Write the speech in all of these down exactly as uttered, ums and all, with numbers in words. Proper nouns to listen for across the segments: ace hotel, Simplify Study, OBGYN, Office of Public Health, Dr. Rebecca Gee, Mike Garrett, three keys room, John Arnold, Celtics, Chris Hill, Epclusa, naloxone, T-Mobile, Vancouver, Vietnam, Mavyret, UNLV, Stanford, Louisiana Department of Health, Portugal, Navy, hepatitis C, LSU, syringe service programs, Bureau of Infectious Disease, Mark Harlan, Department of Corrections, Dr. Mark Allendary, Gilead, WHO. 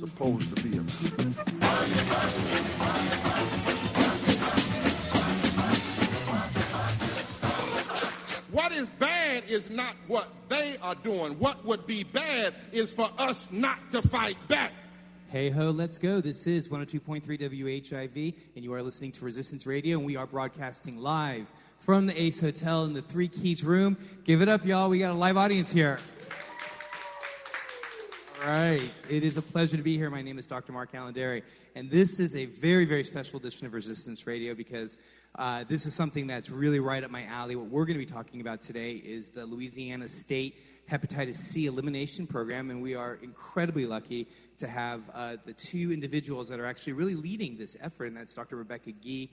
Supposed to be a treatment. What is bad is not what they are doing. What would be bad is for us not to fight back. Hey ho, let's go. This is one oh two point three W H I V, and you are listening to Resistance Radio, and we are broadcasting live from the Ace Hotel in the Three Keys Room. Give it up, y'all. We got a live audience here. All right. It is a pleasure to be here. My name is Doctor Mark Allendary, and this is a very, very special edition of Resistance Radio because uh, this is something that's really right up my alley. What we're going to be talking about today is the Louisiana State Hepatitis C Elimination Program, and we are incredibly lucky to have uh, the two individuals that are actually really leading this effort, and that's Doctor Rebecca Gee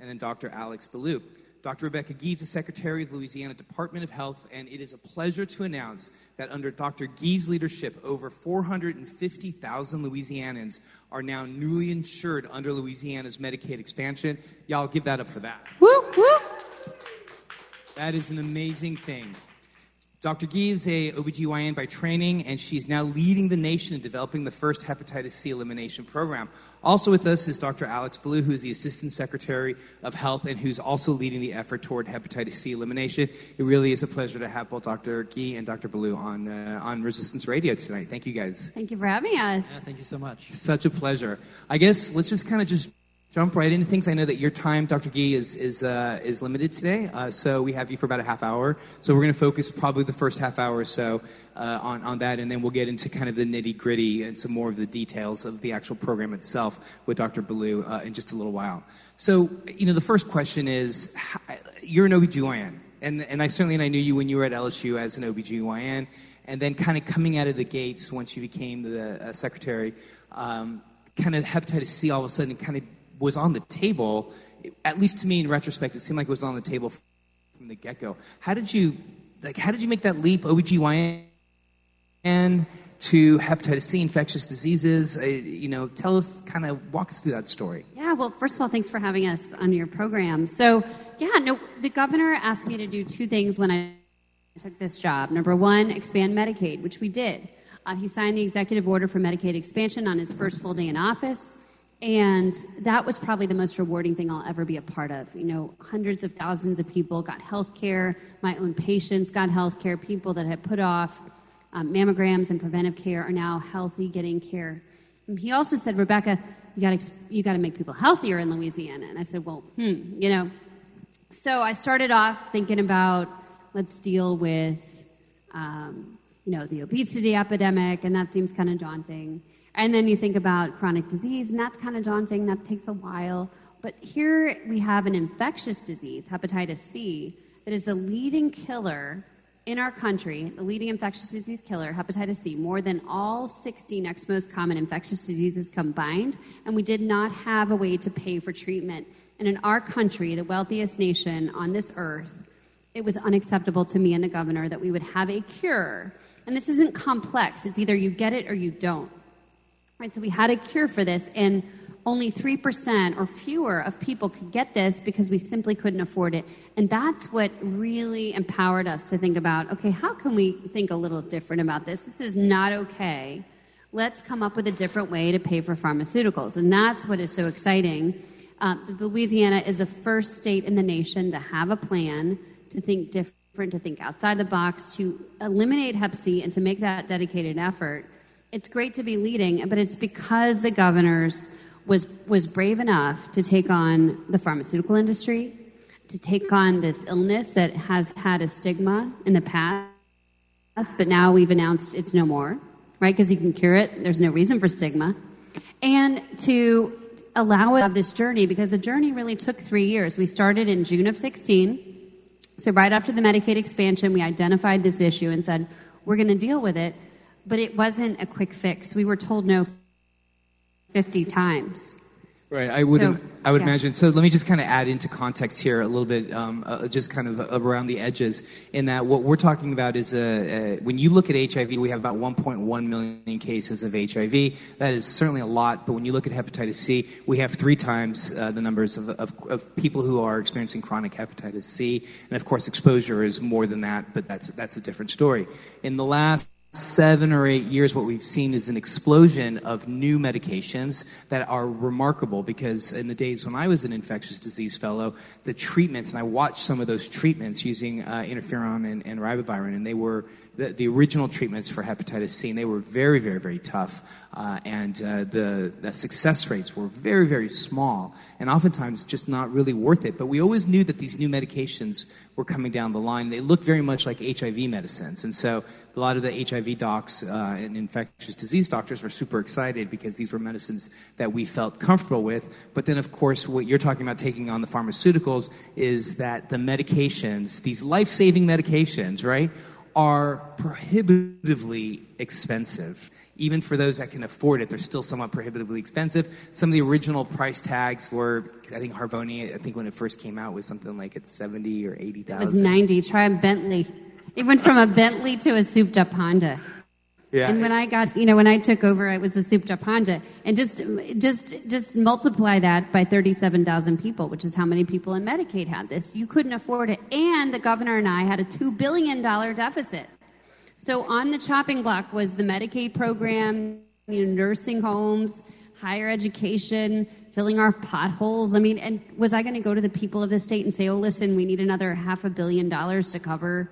and then Doctor Alex Billioux. Doctor Rebecca Gee is the Secretary of the Louisiana Department of Health, and it is a pleasure to announce that under Doctor Gee's leadership, over four hundred fifty thousand Louisianans are now newly insured under Louisiana's Medicaid expansion. Y'all give that up for that. Woo, woo. That is an amazing thing. Doctor Gee is a O B G Y N by training, and she's now leading the nation in developing the first hepatitis C elimination program. Also with us is Doctor Alex Billioux, who is the Assistant Secretary of Health and who's also leading the effort toward hepatitis C elimination. It really is a pleasure to have both Doctor Gee and Doctor Billioux on uh, on Resistance Radio tonight. Thank you, guys. Thank you for having us. Yeah, thank you so much. Such a pleasure. I guess let's just kind of just jump right into things. I know that your time, Doctor Gee, is is uh, is limited today, uh, so we have you for about a half hour. So we're going to focus probably the first half hour or so uh, on, on that, and then we'll get into kind of the nitty-gritty and some more of the details of the actual program itself with Doctor Billioux uh, in just a little while. So, you know, the first question is, you're an O B G Y N, and, and I certainly and I knew you when you were at L S U as an O B G Y N, and then kind of coming out of the gates once you became the uh, secretary, um, kind of hepatitis C all of a sudden kind of was on the table. At least to me, in retrospect, it seemed like it was on the table from the get-go. How did you, like, how did you make that leap, O B G Y N to hepatitis C, infectious diseases? Uh, you know, tell us, kind of walk us through that story. Yeah, well, first of all, thanks for having us on your program. So, yeah, no, the governor asked me to do two things when I took this job. Number one, expand Medicaid, which we did. Uh, he signed the executive order for Medicaid expansion on his first full day in office. And that was probably the most rewarding thing I'll ever be a part of. You know, hundreds of thousands of people got health care. My own patients got health care. People that had put off um, mammograms and preventive care are now healthy, getting care. And he also said, Rebecca, you got you got to make people healthier in Louisiana. And I said, well, hmm, you know. So I started off thinking about, let's deal with, um, you know, the obesity epidemic, and that seems kind of daunting. And then you think about chronic disease, and that's kind of daunting. That takes a while. But here we have an infectious disease, hepatitis C, that is the leading killer in our country, the leading infectious disease killer, hepatitis C, more than all sixty next most common infectious diseases combined. And we did not have a way to pay for treatment. And in our country, the wealthiest nation on this earth, it was unacceptable to me and the governor that we would have a cure. And this isn't complex. It's either you get it or you don't. Right, so we had a cure for this, and only three percent or fewer of people could get this because we simply couldn't afford it. And that's what really empowered us to think about, okay, how can we think a little different about this? This is not okay. Let's come up with a different way to pay for pharmaceuticals. And that's what is so exciting. Uh, Louisiana is the first state in the nation to have a plan to think different, to think outside the box, to eliminate hep C, and to make that dedicated effort. It's great to be leading, but it's because the governors was was brave enough to take on the pharmaceutical industry, to take on this illness that has had a stigma in the past, but now we've announced it's no more, right? Because you can cure it. There's no reason for stigma. And to allow us this journey, because the journey really took three years. We started in June of sixteen. So right after the Medicaid expansion, we identified this issue and said, we're going to deal with it. But it wasn't a quick fix. We were told no fifty times. Right. I would so, I would yeah. imagine. So let me just kind of add into context here a little bit, um, uh, just kind of around the edges, in that what we're talking about is uh, uh, when you look at H I V, we have about one point one million cases of H I V. That is certainly a lot. But when you look at hepatitis C, we have three times uh, the numbers of, of, of people who are experiencing chronic hepatitis C. And, of course, exposure is more than that. But that's that's a different story. In the last seven or eight years, what we've seen is an explosion of new medications that are remarkable, because in the days when I was an infectious disease fellow, the treatments, and I watched some of those treatments using uh, interferon and, and ribavirin, and they were the, the original treatments for hepatitis C, and they were very, very, very tough, uh, and uh, the, the success rates were very, very small, and oftentimes just not really worth it. But we always knew that these new medications were coming down the line. They looked very much like H I V medicines, and so a lot of the H I V docs uh, and infectious disease doctors were super excited because these were medicines that we felt comfortable with. But then, of course, what you're talking about taking on the pharmaceuticals is that the medications, these life-saving medications, right, are prohibitively expensive. Even for those that can afford it, they're still somewhat prohibitively expensive. Some of the original price tags were, I think Harvoni, I think when it first came out, was something like at seventy or eighty thousand. It was ninety. Try a Bentley. It went from a Bentley to a souped-up Honda. Yeah. And when I got, you know, when I took over, it was a souped-up Honda. And just, just, just multiply that by thirty-seven thousand people, which is how many people in Medicaid had this. You couldn't afford it. And the governor and I had a two billion dollars deficit. So on the chopping block was the Medicaid program, you know, nursing homes, higher education, filling our potholes. I mean, and was I going to go to the people of the state and say, oh, listen, we need another half a billion dollars to cover,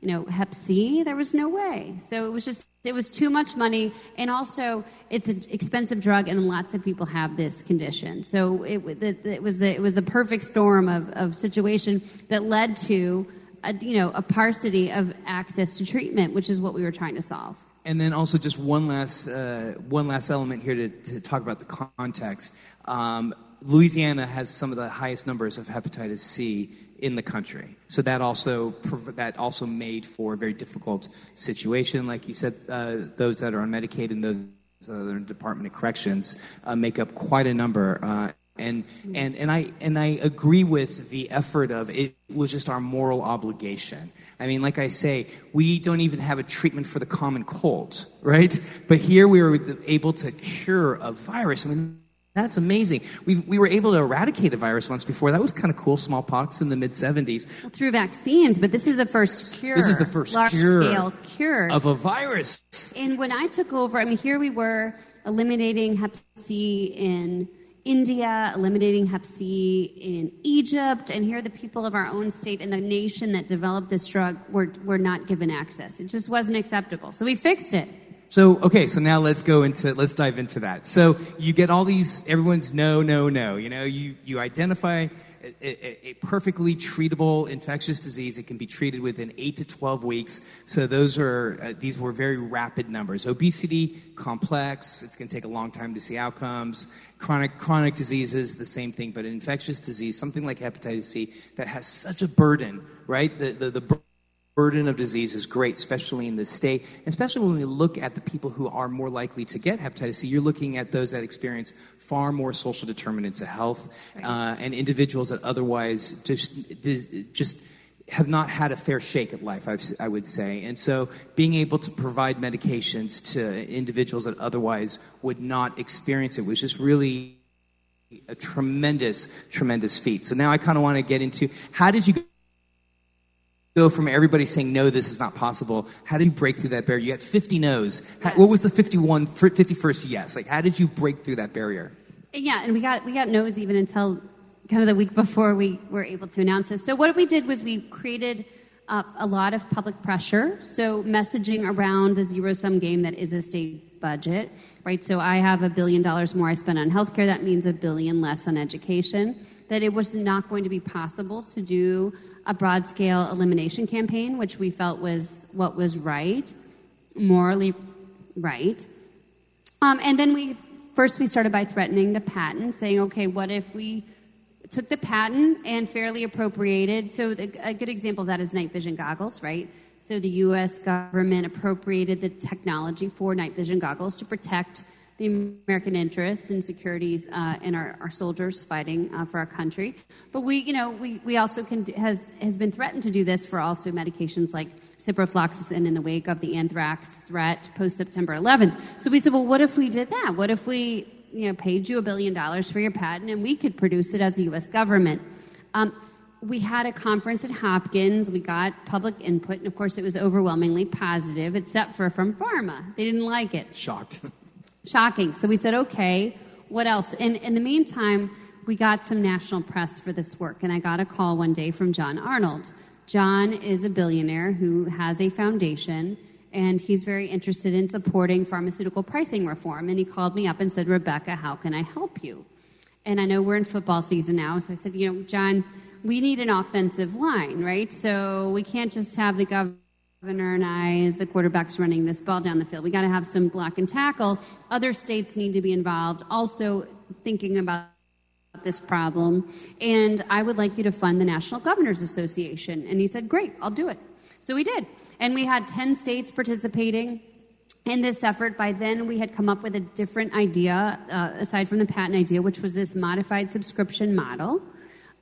you know, hep C? There was no way. So it was just, it was too much money. And also it's an expensive drug and lots of people have this condition. So it, it, it was the, it was the perfect storm of, of situation that led to a, you know, a paucity of access to treatment, which is what we were trying to solve. And then also just one last, uh, one last element here to, to talk about the context. Um, Louisiana has some of the highest numbers of hepatitis C in the country. So that also that also made for a very difficult situation. Like you said, uh, those that are on Medicaid and those that are in the Department of Corrections uh, make up quite a number. Uh, and and and I and I agree with the effort of it. Was just our moral obligation. I mean, like I say, we don't even have a treatment for the common cold, right? But here we were able to cure a virus. I mean, that's amazing. We we were able to eradicate a virus once before. That was kind of cool. Smallpox in the mid seventies. Well, through vaccines, but this is the first cure. This is the first large cure, scale cure of a virus. And when I took over, I mean, here we were eliminating hep C in India, eliminating hep C in Egypt, and here the people of our own state and the nation that developed this drug were were not given access. It just wasn't acceptable. So we fixed it. So, okay, so now let's go into, let's dive into that. So you get all these, everyone's no, no, no. You know, you, you identify a, a, a perfectly treatable infectious disease. It can be treated within eight to twelve weeks. So those are, uh, these were very rapid numbers. Obesity, complex. It's going to take a long time to see outcomes. Chronic, chronic diseases, the same thing. But an infectious disease, something like hepatitis C, that has such a burden, right? The, the, the burden. burden of disease is great, especially in this state, especially when we look at the people who are more likely to get hepatitis C. You're looking at those that experience far more social determinants of health, right, uh, and individuals that otherwise just just have not had a fair shake at life, I've, I would say. And so being able to provide medications to individuals that otherwise would not experience it was just really a tremendous, tremendous feat. So now I kind of want to get into, how did you go from everybody saying, no, this is not possible? How did you break through that barrier? You had fifty no's. How, what was the fifty-first yes? Like, how did you break through that barrier? Yeah, and we got we got no's even until kind of the week before we were able to announce this. So what we did was we created uh, a lot of public pressure. So messaging around the zero-sum game that is a state budget, right? So I have a billion dollars more I spend on healthcare. That means a billion less on education. That it was not going to be possible to do a broad-scale elimination campaign, which we felt was what was right, morally right. Um, and then we first we started by threatening the patent, saying, okay, what if we took the patent and fairly appropriated? So the, a good example of that is night vision goggles, right? So the U S government appropriated the technology for night vision goggles to protect the American interests and securities uh, and our, our soldiers fighting uh, for our country. But we, you know, we, we also can, has has been threatened to do this for also medications like ciprofloxacin in the wake of the anthrax threat post September eleventh. So we said, well, what if we did that? What if we, you know, paid you a billion dollars for your patent and we could produce it as a U S government? Um, we had a conference at Hopkins. We got public input, and of course, it was overwhelmingly positive, except for from pharma. They didn't like it. Shocked. Shocking. So we said, okay, what else? And in the meantime, we got some national press for this work, and I got a call one day from John Arnold. John is a billionaire who has a foundation, and he's very interested in supporting pharmaceutical pricing reform. And he called me up and said, Rebecca, how can I help you? And I know we're in football season now, so I said, you know, John, we need an offensive line, right? So we can't just have the governor and I as the quarterbacks running this ball down the field. We got to have some block and tackle. Other states need to be involved, also thinking about this problem. And I would like you to fund the National Governors Association. And he said, great, I'll do it. So we did. And we had ten states participating in this effort. By then, we had come up with a different idea, uh, aside from the patent idea, which was this modified subscription model,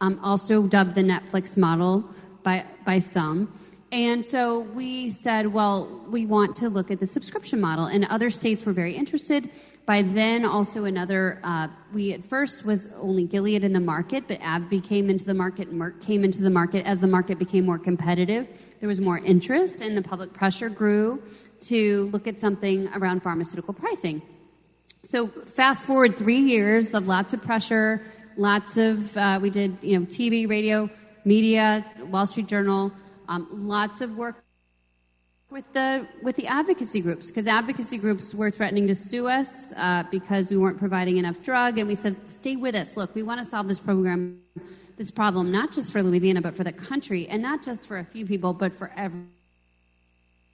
um, also dubbed the Netflix model by by some. And so we said, well, we want to look at the subscription model. And other states were very interested. By then, also another, uh, we at first was only Gilead in the market, but AbbVie came into the market, Merck came into the market. As the market became more competitive, there was more interest, and the public pressure grew to look at something around pharmaceutical pricing. So fast forward three years of lots of pressure, lots of, uh, we did, you know, T V, radio, media, Wall Street Journal, um, lots of work with the with the advocacy groups, because advocacy groups were threatening to sue us uh, because we weren't providing enough drug, and we said, stay with us. Look, we want to solve this program, this problem, not just for Louisiana, but for the country, and not just for a few people, but for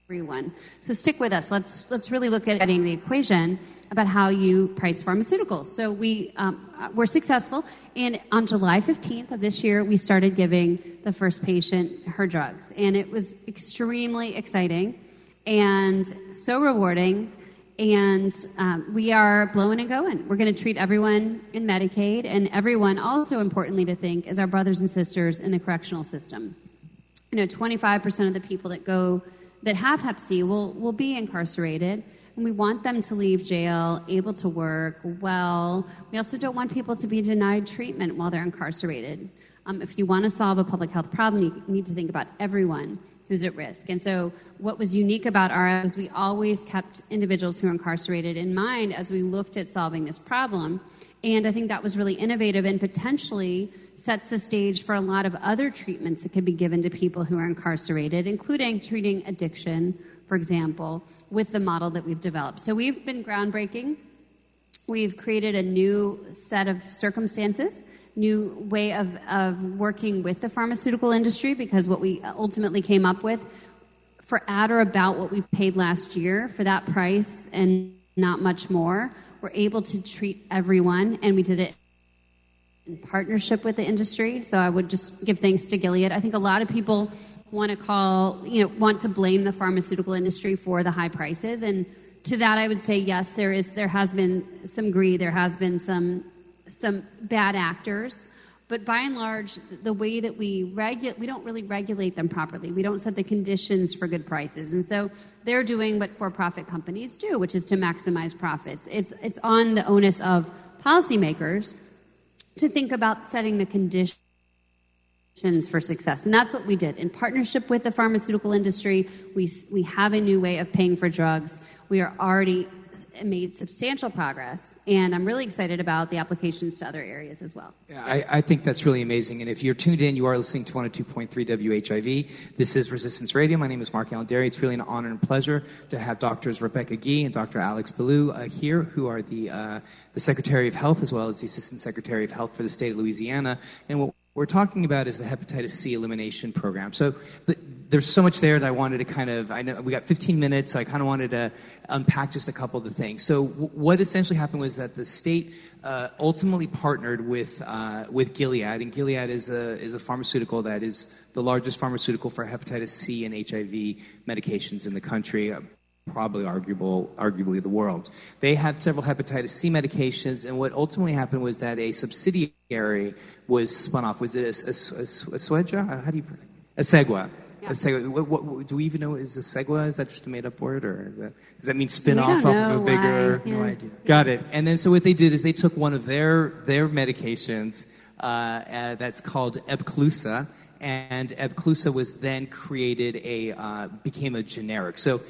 everyone. So stick with us. Let's let's really look at adding the equation about how you price pharmaceuticals. So we um, were successful, and on July fifteenth of this year, we started giving the first patient her drugs, and it was extremely exciting and so rewarding, and um, we are blowing and going. We're going to treat everyone in Medicaid, and everyone, also importantly to think, is our brothers and sisters in the correctional system. You know, twenty-five percent of the people that go that have hep C will, will be incarcerated, and we want them to leave jail able to work well. We also don't want people to be denied treatment while they're incarcerated. Um, if you want to solve a public health problem, you need to think about everyone who's at risk. And so what was unique about our was we always kept individuals who were incarcerated in mind as we looked at solving this problem. And I think that was really innovative and potentially sets the stage for a lot of other treatments that could be given to people who are incarcerated, including treating addiction, for example, with the model that we've developed. So we've been groundbreaking. We've created a new set of circumstances, new way of, of working with the pharmaceutical industry, because what we ultimately came up with for at or about what we paid last year for that price and not much more, we're able to treat everyone, and we did it in partnership with the industry. So I would just give thanks to Gilead. I think a lot of people want to call, you know, want to blame the pharmaceutical industry for the high prices, and to that I would say yes, there is, there has been some greed, there has been some some bad actors, but by and large, the way that we regulate, we don't really regulate them properly. We don't set the conditions for good prices. And so they're doing what for-profit companies do, which is to maximize profits. It's it's on the onus of policymakers to think about setting the conditions for success. And that's what we did. In partnership with the pharmaceutical industry, we we have a new way of paying for drugs. We are already made substantial progress, and I'm really excited about the applications to other areas as well. Yeah, I, I think that's really amazing. And if you're tuned in, you are listening to one oh two point three W H I V. This is Resistance Radio. My name is Mark Allendary. It's really an honor and pleasure to have Doctors Rebecca Gee and Doctor Alex Billioux uh, here, who are the uh, the Secretary of Health as well as the Assistant Secretary of Health for the state of Louisiana. And what we're talking about is the Hepatitis C Elimination Program. So the, there's so much there that I wanted to kind of, I know we got fifteen minutes, so I kind of wanted to unpack just a couple of the things. So w- what essentially happened was that the state uh, ultimately partnered with uh, with Gilead, and Gilead is a is a pharmaceutical that is the largest pharmaceutical for hepatitis C and H I V medications in the country. Uh, Probably arguable, arguably the world. They had several hepatitis C medications, and what ultimately happened was that a subsidiary was spun off. Was it a, a, a, a Sueja? How do you a Segwa? Yeah. A Segwa. What, what, what, do we even know is a Segwa? Is that just a made-up word, or is that, does that mean spin we off off of a bigger? Yeah. No idea. Got it. And then so what they did is they took one of their their medications uh, uh, that's called Epclusa. and Epclusa was then created a uh, became a generic. So,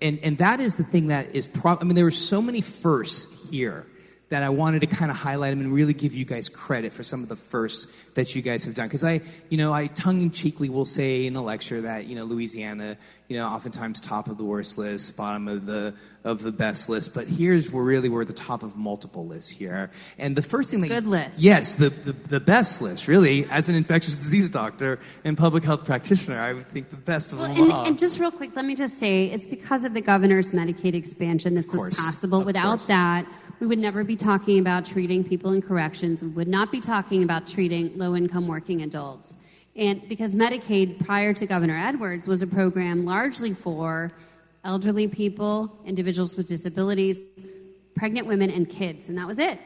and and that is the thing that is pro- I mean, there were so many firsts here that I wanted to kind of highlight them and really give you guys credit for some of the firsts that you guys have done. Because I, you know, I tongue-in-cheekly will say in a lecture that, you know, Louisiana, you know, oftentimes top of the worst list, bottom of the of the best list. But here's where really we're the top of multiple lists here. And the first thing that... Good list. Yes, the, the, the best list, really. As an infectious disease doctor and public health practitioner, I would think the best of well, them all. And, and just real quick, let me just say, it's because of the governor's Medicaid expansion this was possible. Of Without course. that... We would never be talking about treating people in corrections. We would not be talking about treating low-income working adults. And because Medicaid, prior to Governor Edwards, was a program largely for elderly people, individuals with disabilities, pregnant women, and kids, and that was it.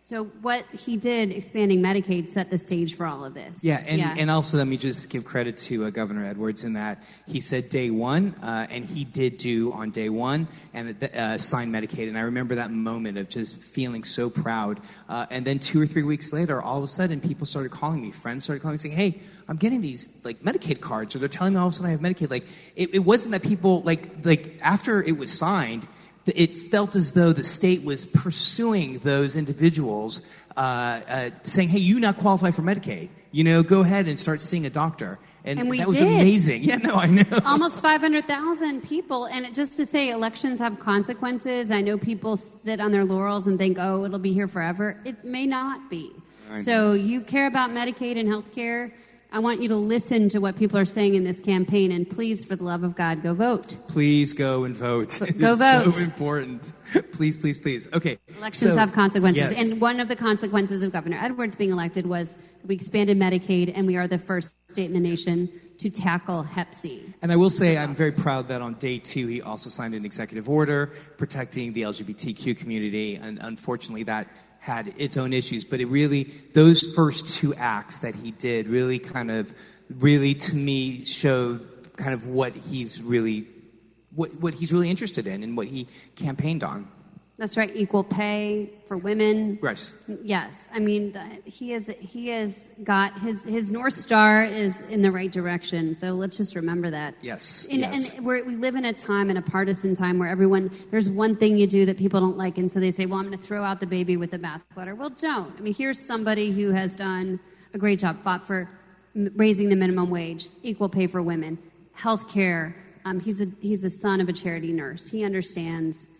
So what he did, expanding Medicaid, set the stage for all of this. Yeah, and, yeah. and also let me just give credit to uh, Governor Edwards in that he said day one, uh, and he did do on day one, and uh, sign Medicaid. And I remember that moment of just feeling so proud. Uh, and then two or three weeks later, all of a sudden, people started calling me. Friends started calling me saying, hey, I'm getting these, like, Medicaid cards, or they're telling me all of a sudden I have Medicaid. Like, it, it wasn't that people, like, like after it was signed, it felt as though the state was pursuing those individuals, uh, uh, saying, hey, you now qualify for Medicaid. You know, go ahead and start seeing a doctor. And, and we that was did. amazing. Yeah, no, I know. Almost five hundred thousand people. And it, just to say elections have consequences, I know people sit on their laurels and think, oh, it'll be here forever. It may not be. I so know. You care about Medicaid and health care. I want you to listen to what people are saying in this campaign, and please, for the love of God, go vote. Please go and vote. Go it's vote. So important. Please, please, please. Okay. Elections so, have consequences, yes. And one of the consequences of Governor Edwards being elected was we expanded Medicaid, and we are the first state in the nation to tackle Hep C. And I will say I'm very proud that on day two, he also signed an executive order protecting the L G B T Q community, and unfortunately that had its own issues, but it really, those first two acts that he did really kind of, really to me showed kind of what he's really, what what he's really interested in and what he campaigned on. That's right, equal pay for women. Right. Yes, I mean he is he has got his his North Star is in the right direction. So let's just remember that. Yes. And, yes. and we're, we live in a time in a partisan time where everyone there's one thing you do that people don't like, and so they say, well, I'm going to throw out the baby with the bathwater. Well, don't. I mean, here's somebody who has done a great job, fought for raising the minimum wage, equal pay for women, health care. Um, he's a he's the son of a charity nurse. He understands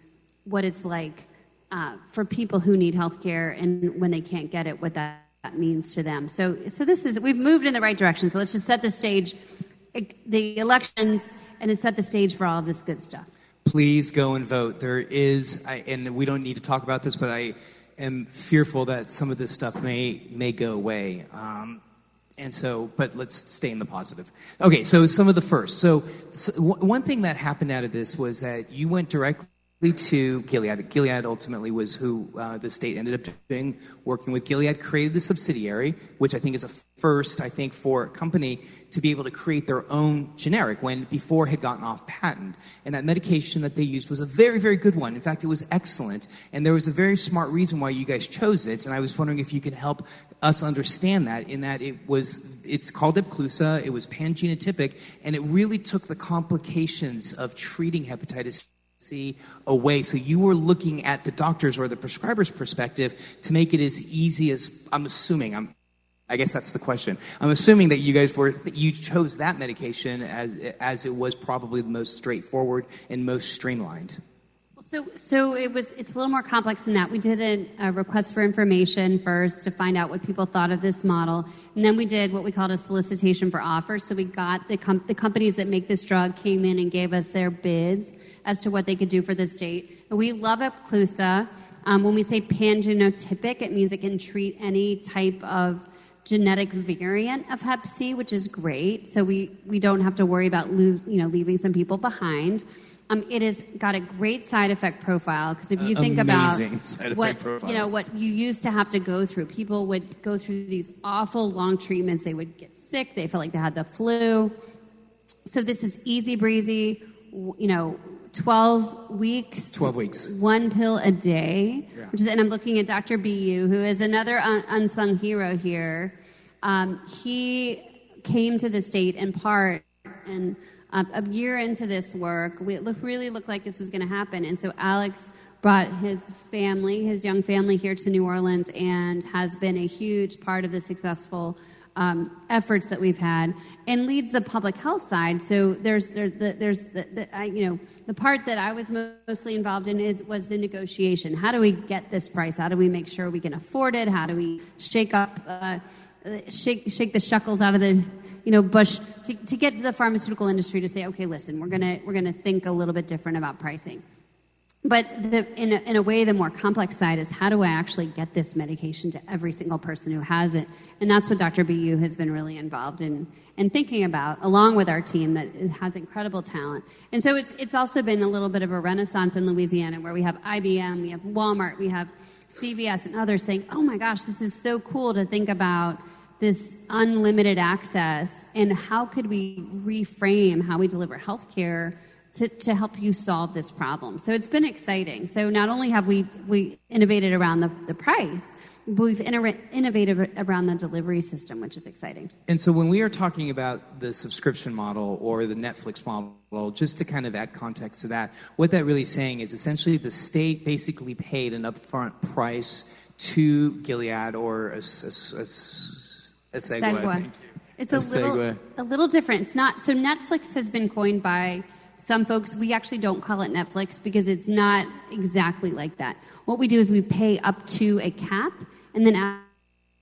what it's like uh, for people who need health care and when they can't get it, what that, that means to them. So so this is, we've moved in the right direction. So let's just set the stage, the elections, and it set the stage for all of this good stuff. Please go and vote. There is, I, and we don't need to talk about this, but I am fearful that some of this stuff may, may go away. Um, And so, but let's stay in the positive. Okay, so some of the first. So, so w- one thing that happened out of this was that you went directly to Gilead. Gilead ultimately was who uh, the state ended up doing, working with. Gilead created the subsidiary, which I think is a first, I think, for a company to be able to create their own generic when before had gotten off patent. And that medication that they used was a very, very good one. In fact, it was excellent. And there was a very smart reason why you guys chose it. And I was wondering if you could help us understand that, in that it was, it's called Epclusa, it was pangenotypic, and it really took the complications of treating hepatitis C away. So you were looking at the doctor's or the prescriber's perspective to make it as easy as, I'm assuming, I'm, I guess that's the question. I'm assuming that you guys were, you chose that medication as as it was probably the most straightforward and most streamlined. So so it was, it's a little more complex than that. We did a, a request for information first to find out what people thought of this model. And then we did what we called a solicitation for offers. So we got the com- the companies that make this drug came in and gave us their bids as to what they could do for the state. And we love Epclusa. Um, when we say pangenotypic, it means it can treat any type of genetic variant of Hep C, which is great. So we, we don't have to worry about lo- you know leaving some people behind. Um, it has got a great side effect profile, because if you uh, think about what profile. you know what you used to have to go through, people would go through these awful long treatments. They would get sick. They felt like they had the flu. So this is easy breezy. You know. twelve weeks twelve weeks One pill a day. Yeah. Which is, and I'm looking at Doctor Billioux, who is another un- unsung hero here. Um, he came to the state in part, and uh, a year into this work, we, it look, really looked like this was going to happen. And so Alex brought his family, his young family, here to New Orleans, and has been a huge part of the successful Um, efforts that we've had, and leads the public health side. So there's there's the, there's the, the I, you know the part that I was mostly involved in is was the negotiation. How do we get this price? How do we make sure we can afford it? How do we shake up uh, shake shake the shekels out of the you know bush to, to get the pharmaceutical industry to say, okay, listen, we're gonna we're gonna think a little bit different about pricing. But the, in, a, in a way, the more complex side is, how do I actually get this medication to every single person who has it? And that's what Doctor Billioux has been really involved in and thinking about, along with our team that is, has incredible talent. And so it's, it's also been a little bit of a renaissance in Louisiana, where we have I B M, we have Walmart, we have C V S and others saying, oh my gosh, this is so cool to think about this unlimited access, and how could we reframe how we deliver healthcare To, to help you solve this problem. So it's been exciting. So not only have we we innovated around the, the price, but we've inter- innovated around the delivery system, which is exciting. And so when we are talking about the subscription model or the Netflix model, just to kind of add context to that, what that really is saying is essentially the state basically paid an upfront price to Gilead, or a, a, a, a Segway. Thank you. It's a, a little Segway. a little different. It's not so Netflix has been coined by some folks. We actually don't call it Netflix because it's not exactly like that. What we do is we pay up to a cap, and then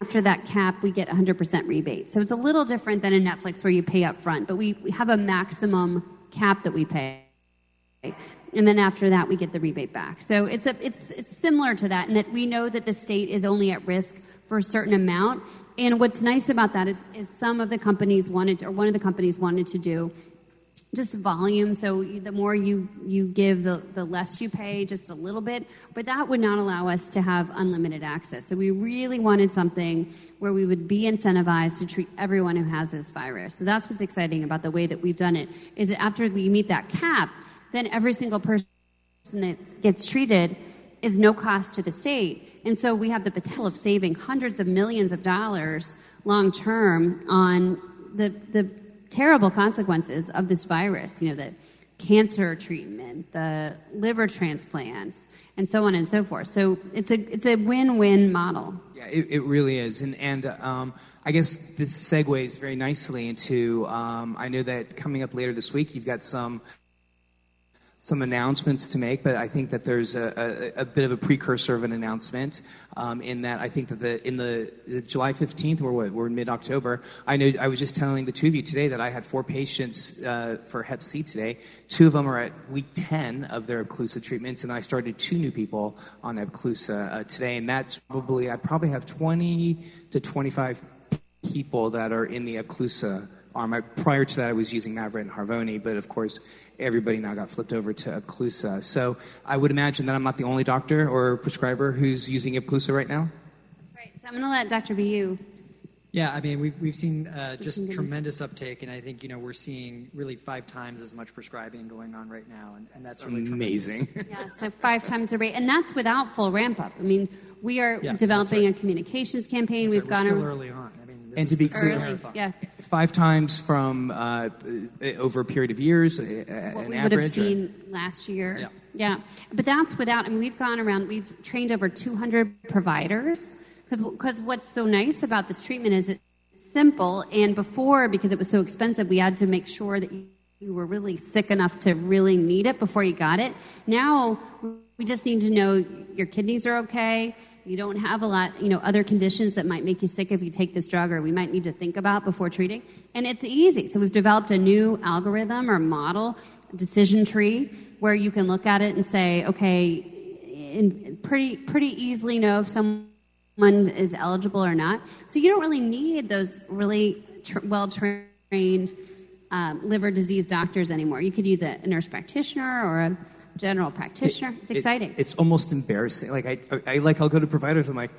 after that cap, we get one hundred percent rebate. So it's a little different than a Netflix where you pay up front, but we, we have a maximum cap that we pay, and then after that, we get the rebate back. So it's a, it's it's similar to that, in that we know that the state is only at risk for a certain amount. And what's nice about that is, is some of the companies wanted, or one of the companies wanted to do just volume, so the more you, you give, the, the less you pay, just a little bit. But that would not allow us to have unlimited access. So we really wanted something where we would be incentivized to treat everyone who has this virus. So that's what's exciting about the way that we've done it, is that after we meet that cap, then every single person that gets treated is no cost to the state. And so we have the potential of saving hundreds of millions of dollars long-term on the the terrible consequences of this virus, you know, the cancer treatment, the liver transplants, and so on and so forth. So it's a it's a win-win model. Yeah, it, it really is. And and um, I guess this segues very nicely into, um, I know that coming up later this week, you've got some some announcements to make, but I think that there's a, a, a bit of a precursor of an announcement um, in that I think that the in the, the July fifteenth, or what, we're in mid-October, I know I was just telling the two of you today that I had four patients uh, for hep C today. Two of them are at week ten of their Epclusa treatments, and I started two new people on Epclusa uh, today, and that's probably, I probably have twenty to twenty-five people that are in the Epclusa arm. I, prior to that, I was using Mavyret and Harvoni, but of course, everybody now got flipped over to Epclusa. So I would imagine that I'm not the only doctor or prescriber who's using Epclusa right now? That's right. So I'm going to let Doctor Billioux. Yeah, I mean, we've, we've seen uh, just we've seen tremendous uptake, and I think, you know, we're seeing really five times as much prescribing going on right now, and, and that's, that's really amazing. Yeah, so five times the rate, and that's without full ramp-up. I mean, we are yeah, developing right. a communications campaign. That's we've right. gone still a... early on. I mean, And to be clear, yeah. five times from uh, over a period of years, an average. What we would have seen last year. Yeah. yeah. But that's without, I mean, we've gone around, we've trained over two hundred providers, because what's so nice about this treatment is it's simple. And before, because it was so expensive, we had to make sure that you were really sick enough to really need it before you got it. Now, we just need to know your kidneys are okay. You don't have a lot, you know, other conditions that might make you sick if you take this drug, or we might need to think about before treating. And it's easy. So we've developed a new algorithm or model, decision tree, where you can look at it and say, okay, and pretty pretty easily know if someone is eligible or not. So you don't really need those really tr- well-trained um, liver disease doctors anymore. You could use a, a nurse practitioner or a general practitioner. It, it's exciting. It, it's almost embarrassing. Like I, I like I'll go to providers. I'm like,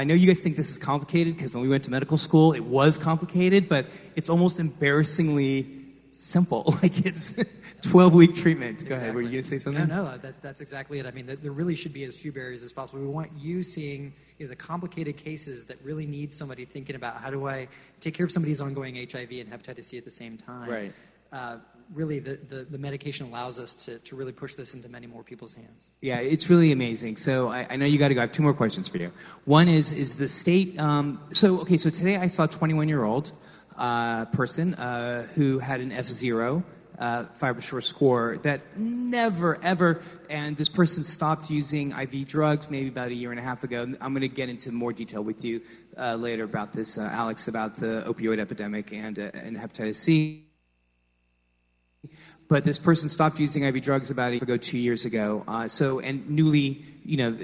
I know you guys think this is complicated because when we went to medical school, it was complicated, but it's almost embarrassingly simple. Like it's twelve-week treatment. Go exactly. ahead. Were you going to say something? No, no, that, that's exactly it. I mean, there really should be as few barriers as possible. We want you seeing you know, the complicated cases that really need somebody thinking about how do I take care of somebody's ongoing H I V and hepatitis C at the same time. Right. Uh, really, the, the, the medication allows us to, to really push this into many more people's hands. Yeah, it's really amazing. So I, I know you got to go. I have two more questions for you. One is, is the state um, – so, okay, so today I saw a twenty-one-year-old uh, person uh, who had an F zero uh, FibroSure score that never, ever – and this person stopped using I V drugs maybe about a year and a half ago. I'm going to get into more detail with you uh, later about this, uh, Alex, about the opioid epidemic and, uh, and hepatitis C. But this person stopped using I V drugs about a year ago, two years ago. Uh, so, and newly, you know,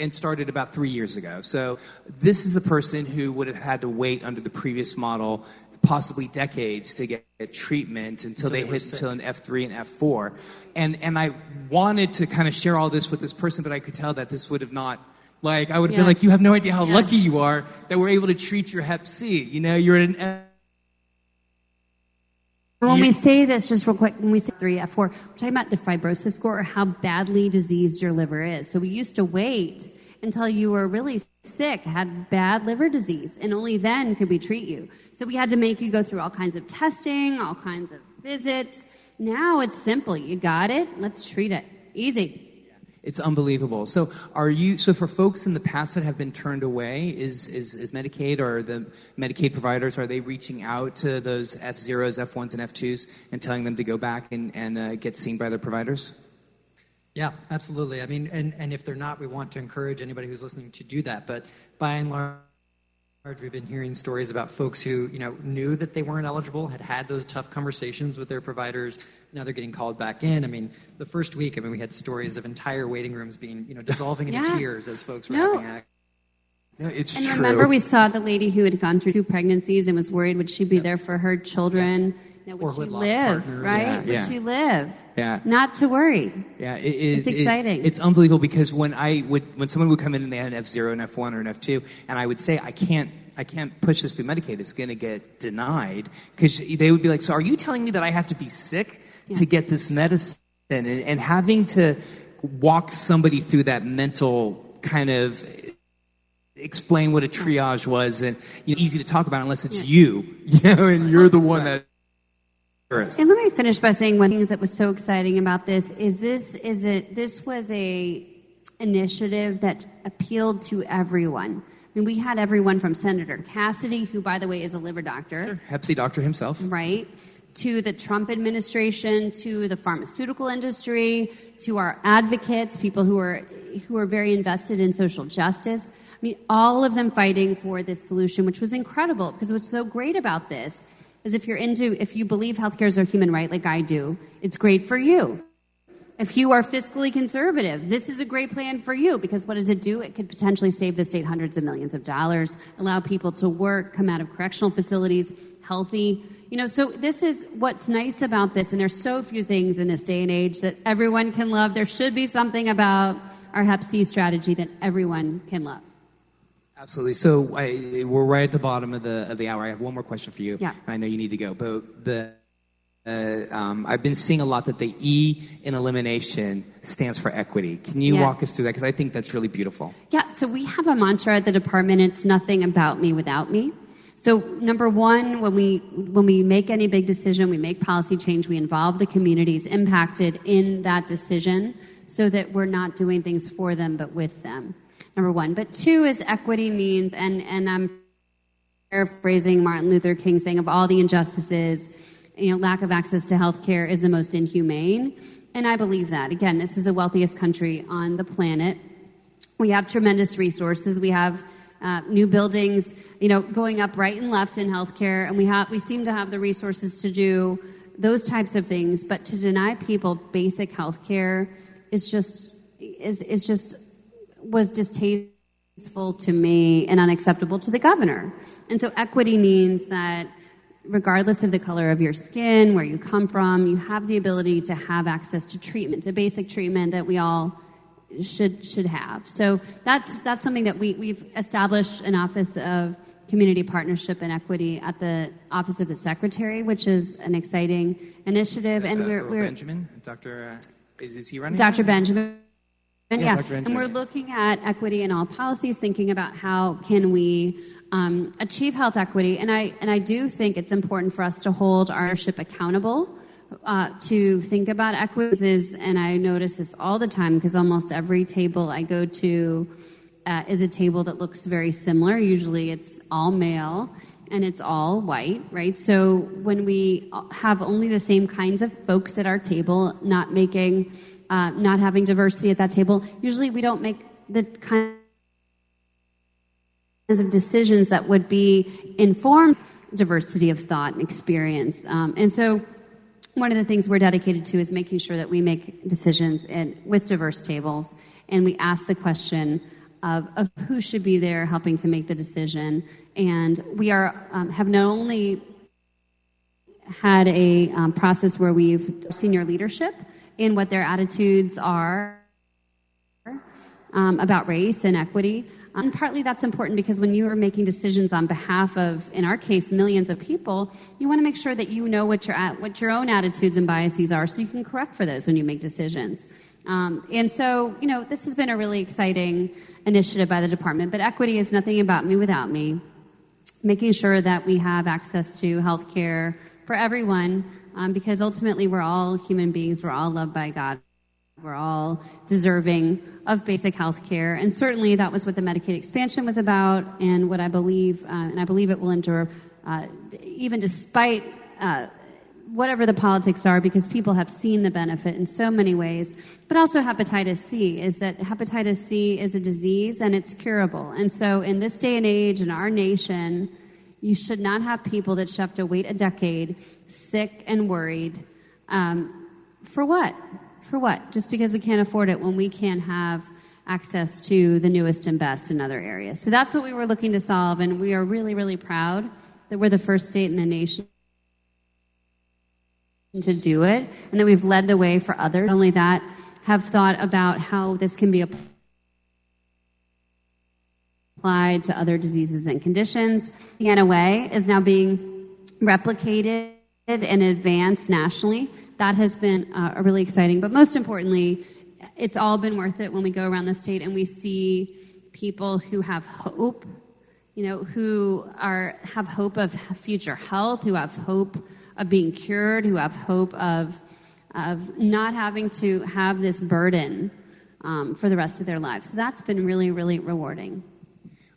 and started about three years ago. So this is a person who would have had to wait under the previous model, possibly decades, to get treatment until, until they, they hit sick. until an F three and F four. And, and I wanted to kind of share all this with this person, but I could tell that this would have not. Like, I would have yeah. been like, you have no idea how yeah. lucky you are that we're able to treat your hep C. You know, you're at an F. When you, we say this, just real quick, when we say three, F four, we're talking about the fibrosis score or how badly diseased your liver is. So we used to wait until you were really sick, had bad liver disease, and only then could we treat you. So we had to make you go through all kinds of testing, all kinds of visits. Now it's simple. You got it. Let's treat it. Easy. It's unbelievable. So, are you? So, for folks in the past that have been turned away, is is, is Medicaid or the Medicaid providers, are they reaching out to those F zeros, F ones, and F twos and telling them to go back and and uh, get seen by their providers? Yeah, absolutely. I mean, and and if they're not, we want to encourage anybody who's listening to do that. But by and large, we've been hearing stories about folks who you know knew that they weren't eligible, had had those tough conversations with their providers. Now they're getting called back in. I mean, the first week, I mean, we had stories of entire waiting rooms being, you know, dissolving into yeah. tears as folks were no. having access. No, it's and true. And remember, we saw the lady who had gone through two pregnancies and was worried, would she be yeah. there for her children? Yeah. You know, would or she live, partners. Right? Yeah. Would yeah. she live? Yeah. Not to worry. Yeah, it, it, it's exciting. It, it's unbelievable because when I would, when someone would come in and they had an F zero, an F one, or an F two, and I would say, I can't. I can't push this through Medicaid. It's going to get denied. Because they would be like, so are you telling me that I have to be sick yeah. to get this medicine? And, and having to walk somebody through that mental kind of explain what a triage was and you know, easy to talk about unless it's yeah. you. You know, and you're the one that. And let me finish by saying one of the things that was so exciting about this is this is it this was a initiative that appealed to everyone. I mean, we had everyone from Senator Cassidy, who, by the way, is a liver doctor. Sure. Hep C doctor himself. Right. To the Trump administration, to the pharmaceutical industry, to our advocates, people who are who are very invested in social justice. I mean, all of them fighting for this solution, which was incredible. Because what's so great about this is if you're into, if you believe healthcare is a human right like I do, it's great for you. If you are fiscally conservative, this is a great plan for you because what does it do? It could potentially save the state hundreds of millions of dollars, allow people to work, come out of correctional facilities, healthy. You know, so this is what's nice about this, and there's so few things in this day and age that everyone can love. There should be something about our Hep C strategy that everyone can love. Absolutely. So I, we're right at the bottom of the of the hour. I have one more question for you. Yeah. And I know you need to go, but the... Uh, um, I've been seeing a lot that the E in elimination stands for equity. Can you yeah. walk us through that? Because I think that's really beautiful. Yeah, so we have a mantra at the department, it's nothing about me without me. So number one, when we when we make any big decision, we make policy change, we involve the communities impacted in that decision so that we're not doing things for them but with them, number one. But two is equity means, and, and I'm paraphrasing Martin Luther King saying of all the injustices, you know, lack of access to health care is the most inhumane. And I believe that. Again, this is the wealthiest country on the planet. We have tremendous resources. We have uh, new buildings, you know, going up right and left in healthcare, and we have we seem to have the resources to do those types of things. But to deny people basic health care is just is is just was distasteful to me and unacceptable to the governor. And so equity means that regardless of the color of your skin, where you come from, you have the ability to have access to treatment, to basic treatment that we all should should have. So that's that's something that we, we've established an office of community partnership and equity at the Office of the Secretary, which is an exciting initiative. And we're, we're Benjamin, Doctor Uh, is, is he running? Doctor Benjamin. And yeah, yeah. Doctor Benjamin. And we're looking at equity in all policies, thinking about how can we um, achieve health equity. And I and I do think it's important for us to hold our leadership accountable. Uh, to think about equities, and I notice this all the time because almost every table I go to uh, is a table that looks very similar. Usually it's all male and it's all white, right? So when we have only the same kinds of folks at our table, not making, uh, not having diversity at that table, usually we don't make the kinds of decisions that would be informed diversity of thought and experience. Um, and so one of the things we're dedicated to is making sure that we make decisions in, with diverse tables, and we ask the question of, of who should be there helping to make the decision. And we are um, have not only had a um, process where we've senior leadership in what their attitudes are um, about race and equity, and partly that's important because when you are making decisions on behalf of, in our case, millions of people, you want to make sure that you know what your what your own attitudes and biases are, so you can correct for those when you make decisions. Um, and so, you know, this has been a really exciting initiative by the department. But equity is nothing about me without me. Making sure that we have access to health care for everyone, um, because ultimately we're all human beings. We're all loved by God. We're all deserving of basic health care, and certainly that was what the Medicaid expansion was about, and what I believe, uh, and I believe it will endure, uh, even despite uh, whatever the politics are, because people have seen the benefit in so many ways. But also hepatitis C is that hepatitis C is a disease and it's curable, and so in this day and age in our nation, you should not have people that should have to wait a decade, sick and worried, um, for what? For what? Just because we can't afford it when we can have access to the newest and best in other areas. So that's what we were looking to solve, and we are really, really proud that we're the first state in the nation to do it, and that we've led the way for others. Not only that, have thought about how this can be applied to other diseases and conditions. Louisiana Way is now being replicated and advanced nationally. That has been uh, really exciting, but most importantly, it's all been worth it when we go around the state and we see people who have hope, you know, who are have hope of future health, who have hope of being cured, who have hope of of not having to have this burden um, for the rest of their lives. So that's been really, really rewarding.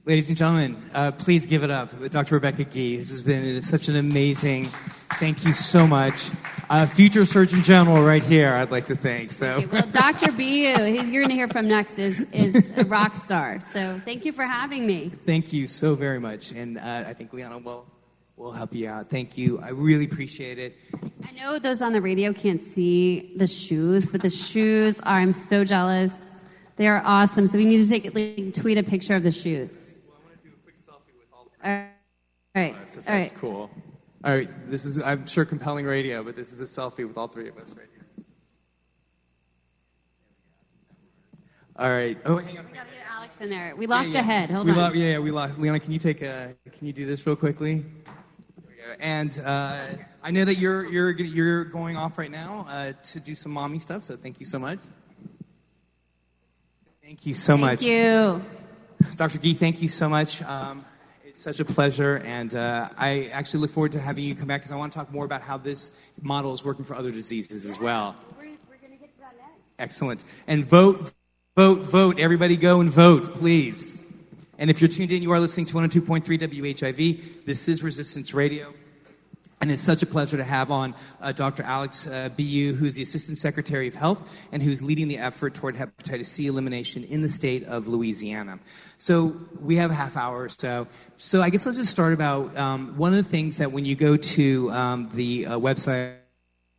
Ladies and gentlemen, uh, please give it up with Doctor Rebecca Gee. This has been such an amazing, thank you so much. Uh, future Surgeon General right here, I'd like to thank. So. Okay, well, Doctor Billioux, you're going to hear from next, is, is a rock star. So thank you for having me. Thank you so very much. And uh, I think Liana will, will help you out. Thank you. I really appreciate it. I know those on the radio can't see the shoes, but the shoes are, I'm so jealous. They are awesome. So we need to take like, tweet a picture of the shoes. All right. All right. So that's right. Cool. All right. This is, I'm sure, compelling radio, but this is a selfie with all three of us right here. All right. Oh, hang on. We got to get Alex in there. We lost yeah, yeah. a head. Hold we on. Lo- yeah, yeah, we lost. Liana, can you take a? Can you do this real quickly? And uh, I know that you're you're you're going off right now uh, to do some mommy stuff. So thank you so much. Thank you so much. Thank you, Doctor Gee. Thank you so much. Um, Such a pleasure, and uh, I actually look forward to having you come back because I want to talk more about how this model is working for other diseases as well. We're, we're going to get to that next. Excellent. And vote, vote, vote. Everybody go and vote, please. And if you're tuned in, you are listening to one oh two point three W H I V. This is Resistance Radio, and it's such a pleasure to have on uh, Doctor Alex uh, Billioux, who's the Assistant Secretary of Health and who's leading the effort toward hepatitis C elimination in the state of Louisiana. So we have a half hour or so. So I guess let's just start about um, one of the things that when you go to um, the uh, website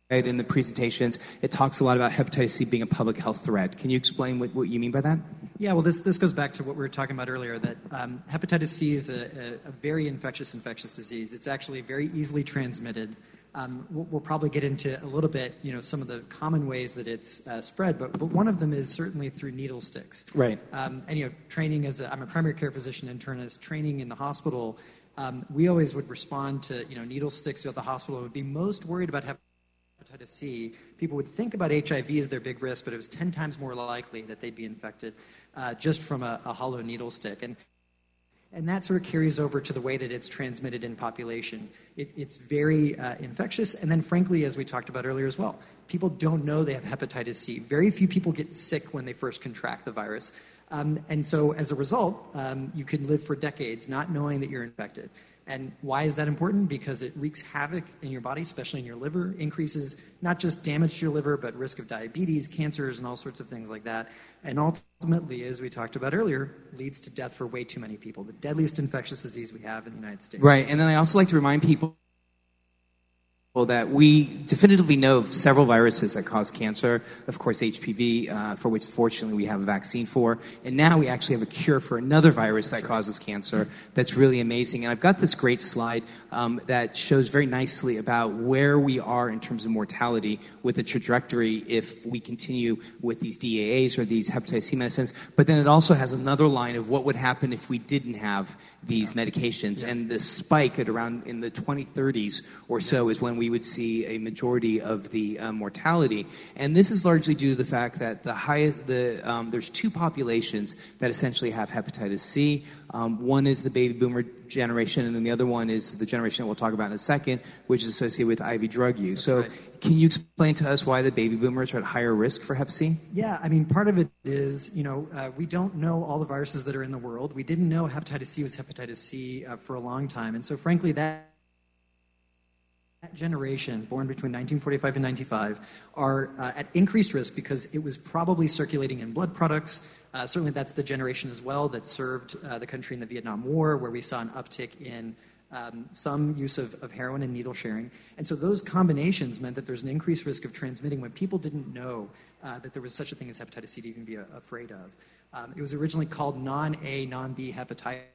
and the presentations, it talks a lot about hepatitis C being a public health threat. Can you explain what, what you mean by that? Yeah, well, this, this goes back to what we were talking about earlier, that um, hepatitis C is a, a, a very infectious, infectious disease. It's actually very easily transmitted. Um, we'll, we'll probably get into a little bit, you know, some of the common ways that it's uh, spread, but, but one of them is certainly through needle sticks. Right. Um, and, you know, training as a, I'm a primary care physician internist, training in the hospital Um, we always would respond to, you know, needle sticks throughout the hospital. Would be most worried about hepatitis C. People would think about H I V as their big risk, but it was ten times more likely that they'd be infected uh, just from a, a hollow needle stick. And and that sort of carries over to the way that it's transmitted in population. It, it's very uh, infectious. And then, frankly, as we talked about earlier as well, people don't know they have hepatitis C. Very few people get sick when they first contract the virus. Um, and so, as a result, um, you can live for decades not knowing that you're infected. And why is that important? Because it wreaks havoc in your body, especially in your liver, increases not just damage to your liver, but risk of diabetes, cancers, and all sorts of things like that. And ultimately, as we talked about earlier, leads to death for way too many people, the deadliest infectious disease we have in the United States. Right. And then I also like to remind people that we definitively know of several viruses that cause cancer. Of course, H P V, uh, for which fortunately we have a vaccine for. And now we actually have a cure for another virus that causes cancer. That's really amazing. And I've got this great slide um, that shows very nicely about where we are in terms of mortality with the trajectory if we continue with these D A As or these hepatitis C medicines. But then it also has another line of what would happen if we didn't have these medications. Yeah. And the spike at around in the twenty thirties or so is when we would see a majority of the uh, mortality. And this is largely due to the fact that the highest, the um, there's two populations that essentially have hepatitis C. Um, one is the baby boomer generation, and then the other one is the generation that we'll talk about in a second, which is associated with I V drug use. That's so right. Can you explain to us why the baby boomers are at higher risk for hep C? Yeah, I mean, part of it is, you know, uh, we don't know all the viruses that are in the world. We didn't know hepatitis C was hepatitis C uh, for a long time. And so, frankly, that That generation, born between nineteen forty-five and ninety-five, are uh, at increased risk because it was probably circulating in blood products. Uh, certainly that's the generation as well that served uh, the country in the Vietnam War, where we saw an uptick in um, some use of, of heroin and needle sharing. And so those combinations meant that there's an increased risk of transmitting when people didn't know uh, that there was such a thing as hepatitis C to even be uh, afraid of. Um, it was originally called non-A, non-B hepatitis.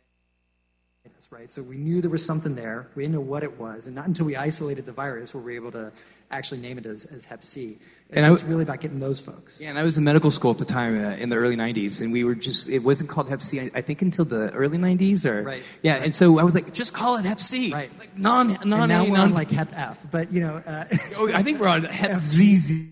Right? So we knew there was something there. We didn't know what it was. And not until we isolated the virus were we able to actually name it as, as hep C. And, and so I, it's really about getting those folks. Yeah, and I was in medical school at the time uh, in the early nineties, and we were just, it wasn't called hep C, I, I think, until the early nineties. Or, right. Yeah, right. And so I was like, just call it hep C. Right. Like non, non, and now A, we're non- on like hep F, but you know. Uh, oh, I think we're on hep Z Z.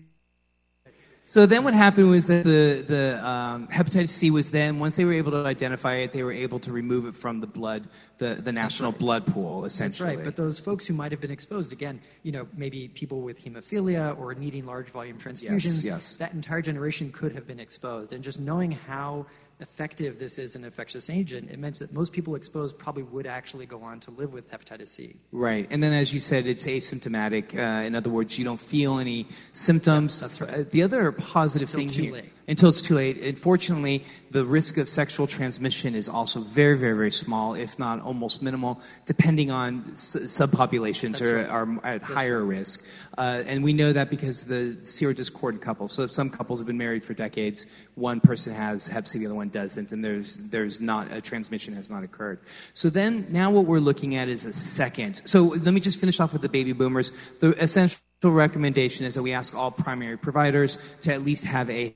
So then what happened was that the, the um, hepatitis C was then, once they were able to identify it, they were able to remove it from the blood, the, the national right. blood pool, essentially. That's right, but those folks who might have been exposed, again, you know, maybe people with hemophilia or needing large volume transfusions, yes, yes. that entire generation could have been exposed. And just knowing how effective this is an infectious agent, it meant that most people exposed probably would actually go on to live with hepatitis C. Right. And then, as you said, it's asymptomatic. Uh, in other words, you don't feel any symptoms. That's right. Uh, the other positive thing here... Late. Until it's too late. Unfortunately, the risk of sexual transmission is also very, very, very small, if not almost minimal, depending on s- subpopulations are, right. are at That's higher right. risk. Uh, and we know that because the serodiscordant couple. So if some couples have been married for decades, one person has hep C, the other one doesn't, and there's there's not a transmission has not occurred. So then now what we're looking at is a second. So let me just finish off with the baby boomers. The essential recommendation is that we ask all primary providers to at least have a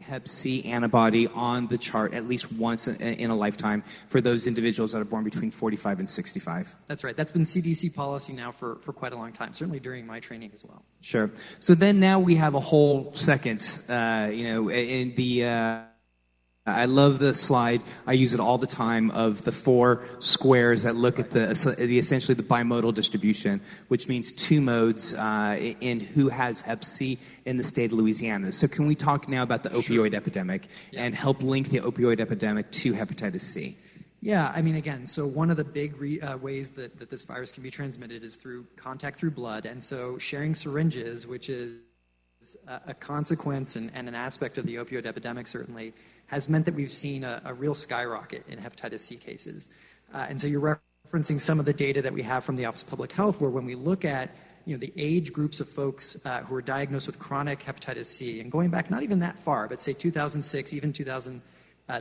hep C antibody on the chart at least once in a lifetime for those individuals that are born between forty-five and sixty-five. That's right. That's been C D C policy now for, for quite a long time, certainly during my training as well. Sure. So then now we have a whole second, uh, you know, in the... Uh I love the slide. I use it all the time of the four squares that look at the, the essentially the bimodal distribution, which means two modes uh, in who has hep C in the state of Louisiana. So can we talk now about the opioid sure. epidemic yeah. and help link the opioid epidemic to hepatitis C? Yeah, I mean, again, so one of the big re- uh, ways that, that this virus can be transmitted is through contact through blood. And so sharing syringes, which is a consequence and, and an aspect of the opioid epidemic certainly, has meant that we've seen a, a real skyrocket in hepatitis C cases. Uh, and so you're referencing some of the data that we have from the Office of Public Health, where when we look at you know, the age groups of folks uh, who are diagnosed with chronic hepatitis C, and going back not even that far, but say two thousand six, even two thousand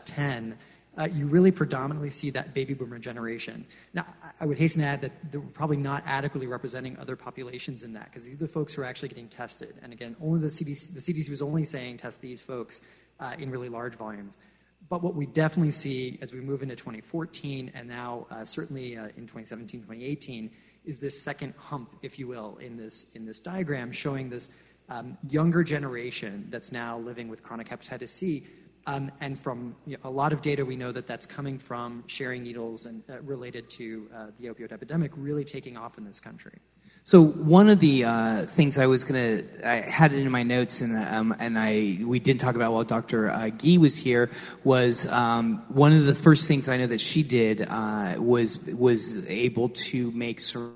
ten, uh, you really predominantly see that baby boomer generation. Now, I would hasten to add that we're probably not adequately representing other populations in that, because these are the folks who are actually getting tested. And again, only the C D C, the C D C was only saying test these folks Uh, in really large volumes. But what we definitely see as we move into twenty fourteen and now uh, certainly uh, in twenty seventeen, twenty eighteen, is this second hump, if you will, in this in this diagram showing this um, younger generation that's now living with chronic hepatitis C. Um, and from you know, a lot of data, we know that that's coming from sharing needles and uh, related to uh, the opioid epidemic really taking off in this country. So one of the uh, things I was gonna, I had it in my notes, and um, and I we did talk about while Doctor Uh, Gee was here, was um, one of the first things I know that she did uh, was was able to make certain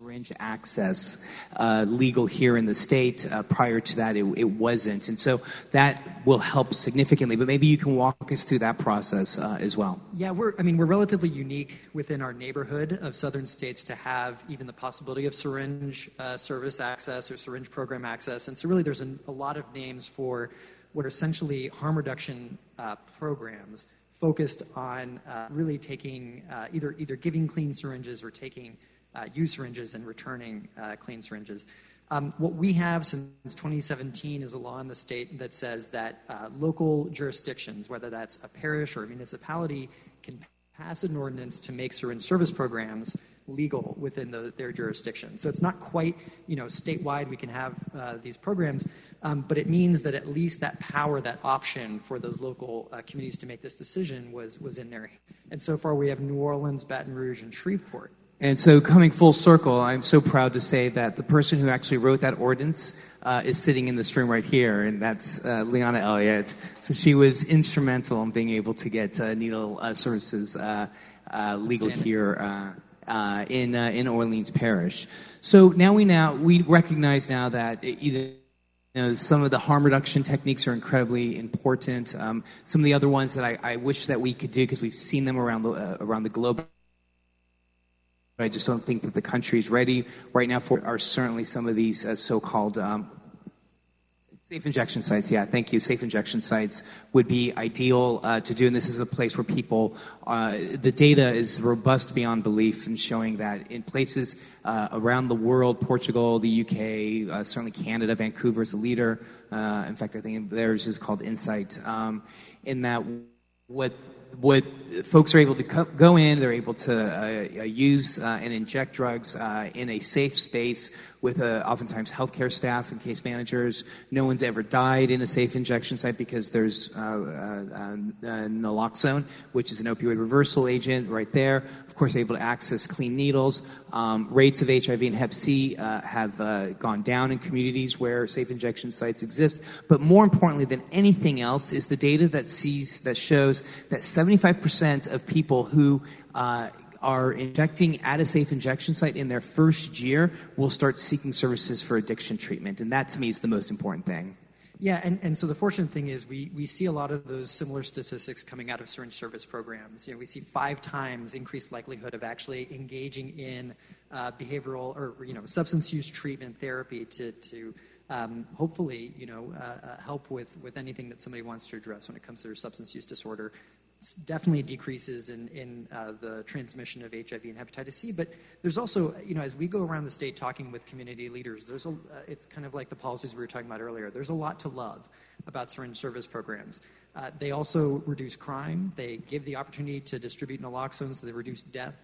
syringe access uh, legal here in the state. Uh, prior to that, it, it wasn't. And so that will help significantly. But maybe you can walk us through that process uh, as well. Yeah, we're, I mean, we're relatively unique within our neighborhood of southern states to have even the possibility of syringe uh, service access or syringe program access. And so really there's a, a lot of names for what are essentially harm reduction uh, programs focused on uh, really taking uh, either either giving clean syringes or taking Uh, use syringes and returning uh, clean syringes. Um, what we have since twenty seventeen is a law in the state that says that uh, local jurisdictions, whether that's a parish or a municipality, can pass an ordinance to make syringe service programs legal within the, their jurisdiction. So it's not quite, you know, statewide we can have uh, these programs, um, but it means that at least that power, that option for those local uh, communities to make this decision was was in there. And so far we have New Orleans, Baton Rouge, and Shreveport. And so coming full circle, I'm so proud to say that the person who actually wrote that ordinance uh, is sitting in this room right here, and that's uh, Leanna Elliott. So she was instrumental in being able to get uh, needle uh, services uh, uh, legal here uh, uh, in uh, in Orleans Parish. So now we now we recognize now that either You know, some of the harm reduction techniques are incredibly important. Um, some of the other ones that I, I wish that we could do because we've seen them around the uh, around the globe. I just don't think that the country is ready right now for are certainly some of these uh, so-called um, safe injection sites. Yeah, thank you. Safe injection sites would be ideal uh, to do. And this is a place where people, uh, the data is robust beyond belief in showing that in places uh, around the world, Portugal, the U K, uh, certainly Canada, Vancouver is a leader. Uh, in fact, I think theirs is called Insight. Um, in that what... What folks are able to co- go in, they're able to uh, use uh, and inject drugs uh, in a safe space with uh, oftentimes healthcare staff and case managers. No one's ever died in a safe injection site because there's uh, uh, uh, naloxone, which is an opioid reversal agent right there. Of course, able to access clean needles. Um, rates of H I V and Hep C uh, have uh, gone down in communities where safe injection sites exist. But more importantly than anything else is the data that sees that shows that seventy-five percent of people who uh, are injecting at a safe injection site in their first year will start seeking services for addiction treatment. And that, to me, is the most important thing. Yeah, and, and so the fortunate thing is we, we see a lot of those similar statistics coming out of syringe service programs. You know, we see five times increased likelihood of actually engaging in uh, behavioral or, you know, substance use treatment therapy to to um, hopefully, you know, uh, help with, with anything that somebody wants to address when it comes to their substance use disorder. Definitely decreases in, in uh, the transmission of H I V and hepatitis C. But there's also, you know, as we go around the state talking with community leaders, there's a, uh, it's kind of like the policies we were talking about earlier. There's a lot to love about syringe service programs. Uh, they also reduce crime. They give the opportunity to distribute naloxone, so they reduce death.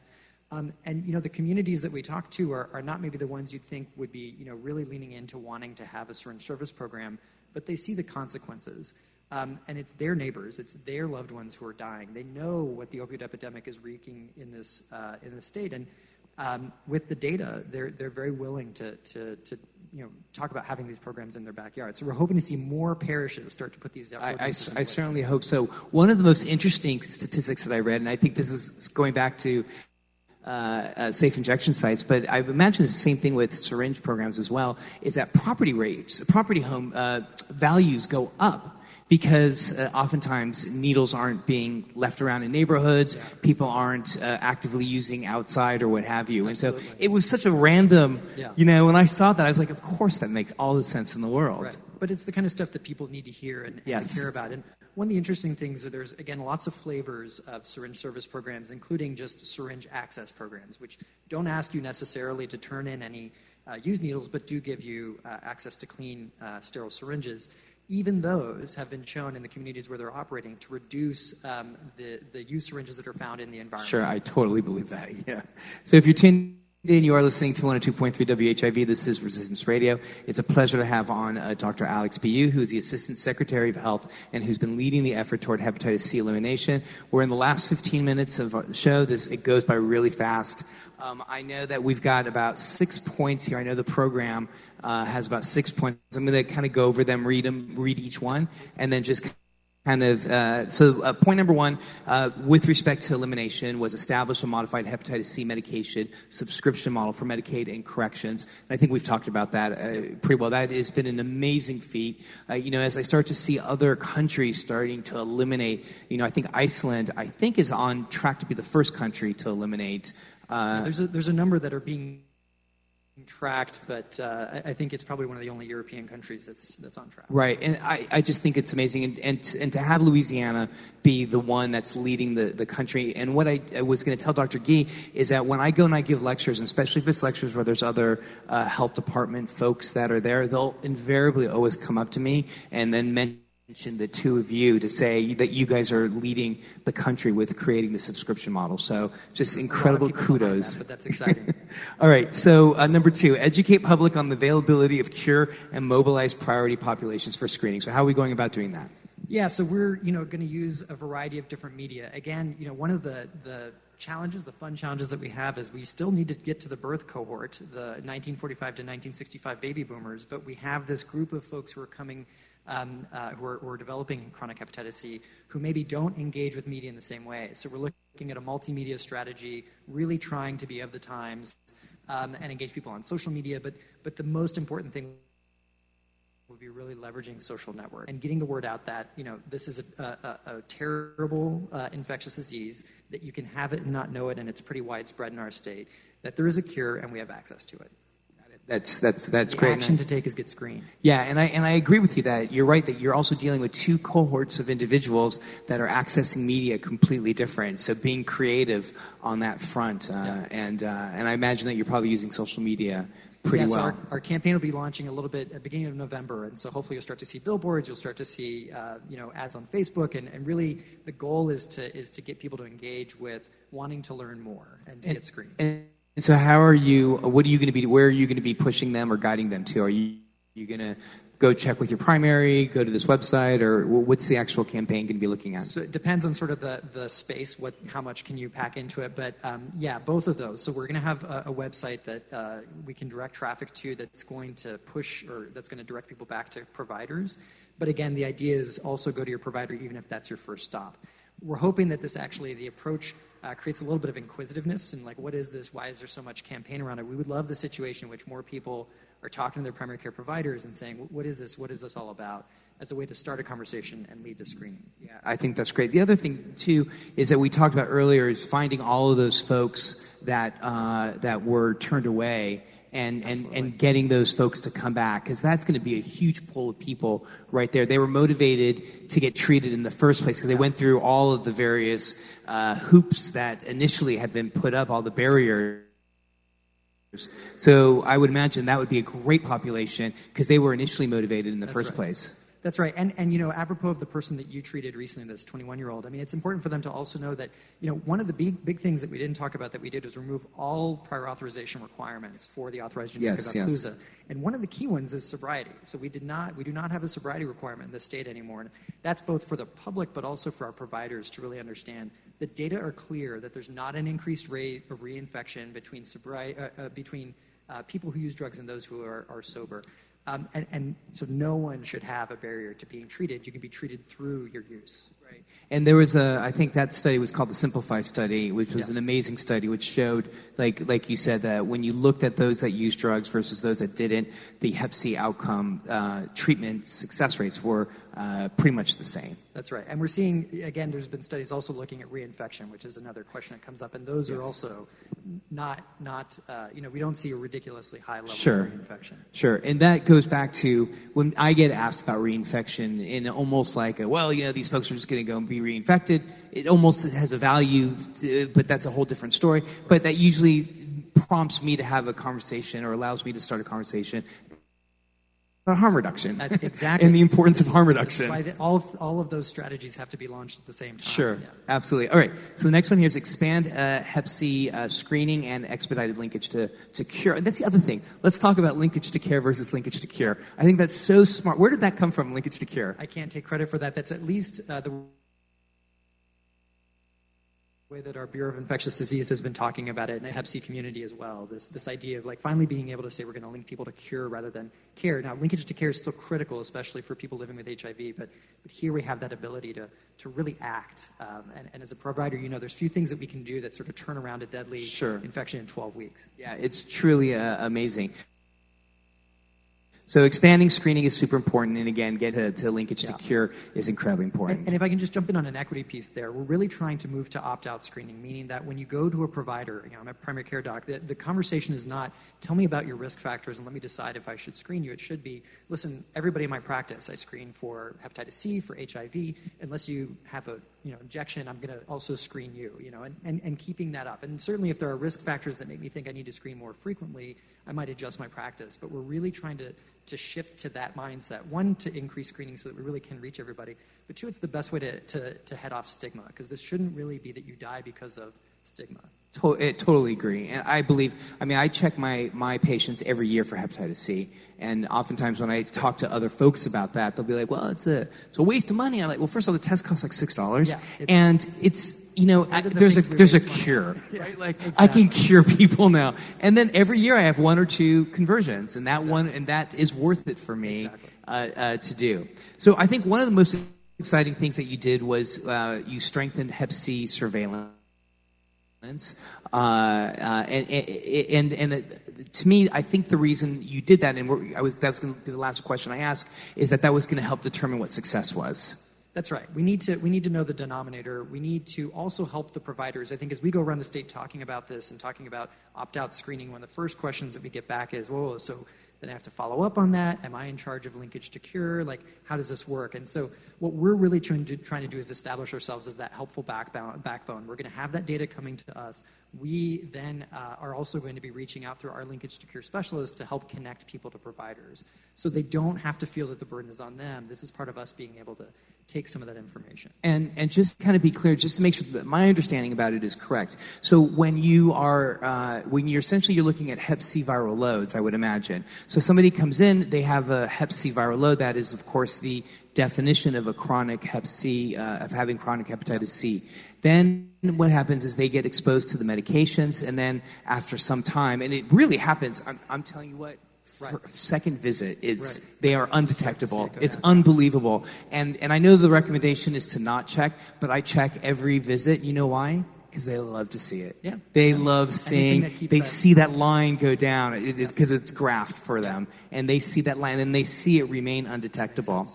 Um, and, you know, the communities that we talk to are, are not maybe the ones you'd think would be, you know, really leaning into wanting to have a syringe service program, but they see the consequences. Um, and it's their neighbors, it's their loved ones who are dying. They know what the opioid epidemic is wreaking in this uh, in the state, and um, with the data, they're they're very willing to to to you know talk about having these programs in their backyard. So we're hoping to see more parishes start to put these out. I, I, I certainly hope so. One of the most interesting statistics that I read, and I think this is going back to Uh, uh, safe injection sites, but I imagine it's the same thing with syringe programs as well, is that property rates, property home uh, values go up because uh, oftentimes needles aren't being left around in neighborhoods, yeah. People aren't uh, actively using outside or what have you. Absolutely. And so it was such a random, yeah. You know, when I saw that, I was like, of course that makes all the sense in the world. Right. But it's the kind of stuff that people need to hear and, and yes. care about. And one of the interesting things is there's, again, lots of flavors of syringe service programs, including just syringe access programs, which don't ask you necessarily to turn in any uh, used needles, but do give you uh, access to clean, uh, sterile syringes. even those have been shown in the communities where they're operating to reduce um, the, the used syringes that are found in the environment. Sure, I totally believe that, yeah. So if you're tuned in, you are listening to one oh two point three W H I V. This is Resistance Radio. It's a pleasure to have on uh, Doctor Alex Billioux, who is the Assistant Secretary of Health and who's been leading the effort toward hepatitis C elimination. We're in the last fifteen minutes of the show. This It goes by really fast. Um, I know that we've got about six points here. I know the program uh, has about six points. I'm going to kind of go over them, read them, read each one, and then just kind of. Uh, so, uh, point number one, uh, with respect to elimination, was establish a modified hepatitis C medication subscription model for Medicaid and corrections. And I think we've talked about that uh, pretty well. That has been an amazing feat. Uh, you know, as I start to see other countries starting to eliminate, you know, I think Iceland, I think, is on track to be the first country to eliminate. Uh, there's a, there's a number that are being tracked, but uh, I, I think it's probably one of the only European countries that's that's on track. Right, and I, I just think it's amazing, and and to, and to have Louisiana be the one that's leading the, the country. And what I, I was going to tell Doctor Gee is that when I go and I give lectures, and especially if it's lectures where there's other uh, health department folks that are there, they'll invariably always come up to me and then mention mentioned the two of you to say that you guys are leading the country with creating the subscription model. So just incredible kudos. That, but that's exciting. All right. So uh, number two, educate public on the availability of cure and mobilize priority populations for screening. So how are we going about doing that? Yeah. So we're, you know, going to use a variety of different media. Again, you know, one of the, the challenges, the fun challenges that we have is we still need to get to the birth cohort, the nineteen forty-five to nineteen sixty-five baby boomers, but we have this group of folks who are coming Um, uh, who, are, who are developing chronic hepatitis C, who maybe don't engage with media in the same way. So we're looking at a multimedia strategy, really trying to be of the times um, and engage people on social media. But but the most important thing will be really leveraging social network and getting the word out that, you know, this is a, a, a terrible uh, infectious disease, that you can have it and not know it, and it's pretty widespread in our state, that there is a cure and we have access to it. That's that's that's the great. The action to take is get screened. Yeah, and I and I agree with you that you're right that you're also dealing with two cohorts of individuals that are accessing media completely different. So being creative on that front, uh, yeah. and uh, and I imagine that you're probably using social media pretty yeah, well. So our, our campaign will be launching a little bit at the beginning of November, and so hopefully you'll start to see billboards, you'll start to see uh, you know ads on Facebook, and, and really the goal is to is to get people to engage with wanting to learn more and to and, get screened. And, And so how are you, what are you going to be, where are you going to be pushing them or guiding them to? Are you, you going to go check with your primary, go to this website, or what's the actual campaign going to be looking at? So it depends on sort of the, the space, what how much can you pack into it, but um, yeah, both of those. So we're going to have a, a website that uh, we can direct traffic to that's going to push or that's going to direct people back to providers. But again, the idea is also go to your provider even if that's your first stop. We're hoping that this actually, the approach uh, creates a little bit of inquisitiveness and like, what is this? Why is there so much campaign around it? We would love the situation in which more people are talking to their primary care providers and saying, what is this? What is this all about? As a way to start a conversation and lead the screening. Yeah, I think that's great. The other thing, too, is that we talked about earlier is finding all of those folks that uh, that were turned away and, and, and getting those folks to come back, because that's going to be a huge pool of people right there. They were motivated to get treated in the first place because they went through all of the various uh, hoops that initially had been put up, all the barriers. So I would imagine that would be a great population because they were initially motivated in the first place. That's right. And, and, you know, apropos of the person that you treated recently, this twenty-one-year-old, I mean, it's important for them to also know that, you know, one of the big big things that we didn't talk about that we did was remove all prior authorization requirements for the authorized generic yes, of Epclusa. Yes. And one of the key ones is sobriety. So we did not, we do not have a sobriety requirement in this state anymore. And that's both for the public but also for our providers to really understand the data are clear that there's not an increased rate of reinfection between sobriety, uh, uh, between uh, people who use drugs and those who are, are sober. Um, and, and so no one should have a barrier to being treated. You can be treated through your use. Right. And there was a, I think that study was called the Simplify study, which was yes. an amazing study, which showed, like like you said, that when you looked at those that used drugs versus those that didn't, the hep C outcome uh, treatment success rates were uh, pretty much the same. That's right. And we're seeing, again, there's been studies also looking at reinfection, which is another question that comes up. And those yes. are also not, not uh, you know, we don't see a ridiculously high level sure. of reinfection. Sure. And that goes back to when I get asked about reinfection in almost like, a, well, you know, these folks are just going to go and be reinfected. It almost has a value, to, but that's a whole different story. But that usually prompts me to have a conversation or allows me to start a conversation about harm reduction. That's exactly. And the importance of harm reduction. Why the, all, all of those strategies have to be launched at the same time. Sure, yeah. Absolutely. All right, so the next one here is expand uh, hep C uh, screening and expedited linkage to, to cure. And that's the other thing. Let's talk about linkage to care versus linkage to cure. I think that's so smart. Where did that come from, linkage to cure? I can't take credit for that. That's at least uh, the... way that our Bureau of Infectious Disease has been talking about it, and the Hep C community as well. This this idea of like finally being able to say we're going to link people to cure rather than care. Now, linkage to care is still critical, especially for people living with H I V, but, but here we have that ability to to really act. Um, and, and as a provider, you know, there's few things that we can do that sort of turn around a deadly sure. infection in twelve weeks. Yeah, it's truly uh, amazing. So expanding screening is super important, and again, get to, to linkage yeah. to cure is incredibly important. And, and if I can just jump in on an equity piece there, we're really trying to move to opt-out screening, meaning that when you go to a provider, you know, I'm a primary care doc, the, the conversation is not, tell me about your risk factors and let me decide if I should screen you. It should be, listen, everybody in my practice, I screen for hepatitis C, for H I V, unless you have a you know, injection, I'm going to also screen you, you know, and, and, and keeping that up. And certainly if there are risk factors that make me think I need to screen more frequently, I might adjust my practice, but we're really trying to to shift to that mindset. One, to increase screening so that we really can reach everybody. But two, it's the best way to, to, to head off stigma, because this shouldn't really be that you die because of stigma. To- I totally agree. And I believe, I mean, I check my, my patients every year for hepatitis C. And oftentimes when I talk to other folks about that, they'll be like, well, it's a, it's a waste of money. I'm like, well, first of all, the test costs like six dollars. Yeah, it's, and it's, you know, I, the there's a, there's a cure, yeah, right? Like exactly. I can cure people now. And then every year I have one or two conversions, and that exactly. one, and that is worth it for me exactly. uh, uh, to do. So I think one of the most exciting things that you did was uh, you strengthened Hep C surveillance. Uh, uh, and and, and it, to me, I think the reason you did that, and we're, I was that was going to be the last question I asked, is that that was going to help determine what success was. That's right. We need to we need to know the denominator. We need to also help the providers. I think as we go around the state talking about this and talking about opt-out screening, one of the first questions that we get back is, whoa, so then I have to follow up on that. Am I in charge of linkage to cure? Like, how does this work? And so what we're really trying to, trying to do is establish ourselves as that helpful backbone. We're going to have that data coming to us. We then uh, are also going to be reaching out through our linkage to cure specialists to help connect people to providers, so they don't have to feel that the burden is on them. This is part of us being able to take some of that information. And and just kind of be clear, just to make sure that my understanding about it is correct. So when you are, uh, when you're essentially you're looking at hep C viral loads, I would imagine. So somebody comes in, they have a hep C viral load. That is, of course, the definition of a chronic hep C, uh, of having chronic hepatitis C. Then what happens is they get exposed to the medications, and then after some time, and it really happens, I'm, I'm telling you what, Right. second visit, it's right. they are undetectable. It's unbelievable. And and I know the recommendation is to not check, but I check every visit. You know why? Because they love to see it. Yeah. They yeah. love seeing, they that. see that line go down. It is because yeah. it's graphed for them. Yeah. And they see that line, and they see it remain undetectable.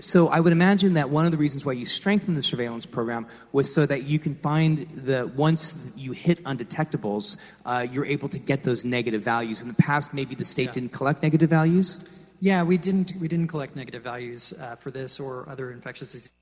So I would imagine that one of the reasons why you strengthened the surveillance program was so that you can find the once you hit undetectables, uh, you're able to get those negative values. In the past, maybe the state yeah. didn't collect negative values? Yeah, we didn't we didn't collect negative values uh, for this or other infectious diseases.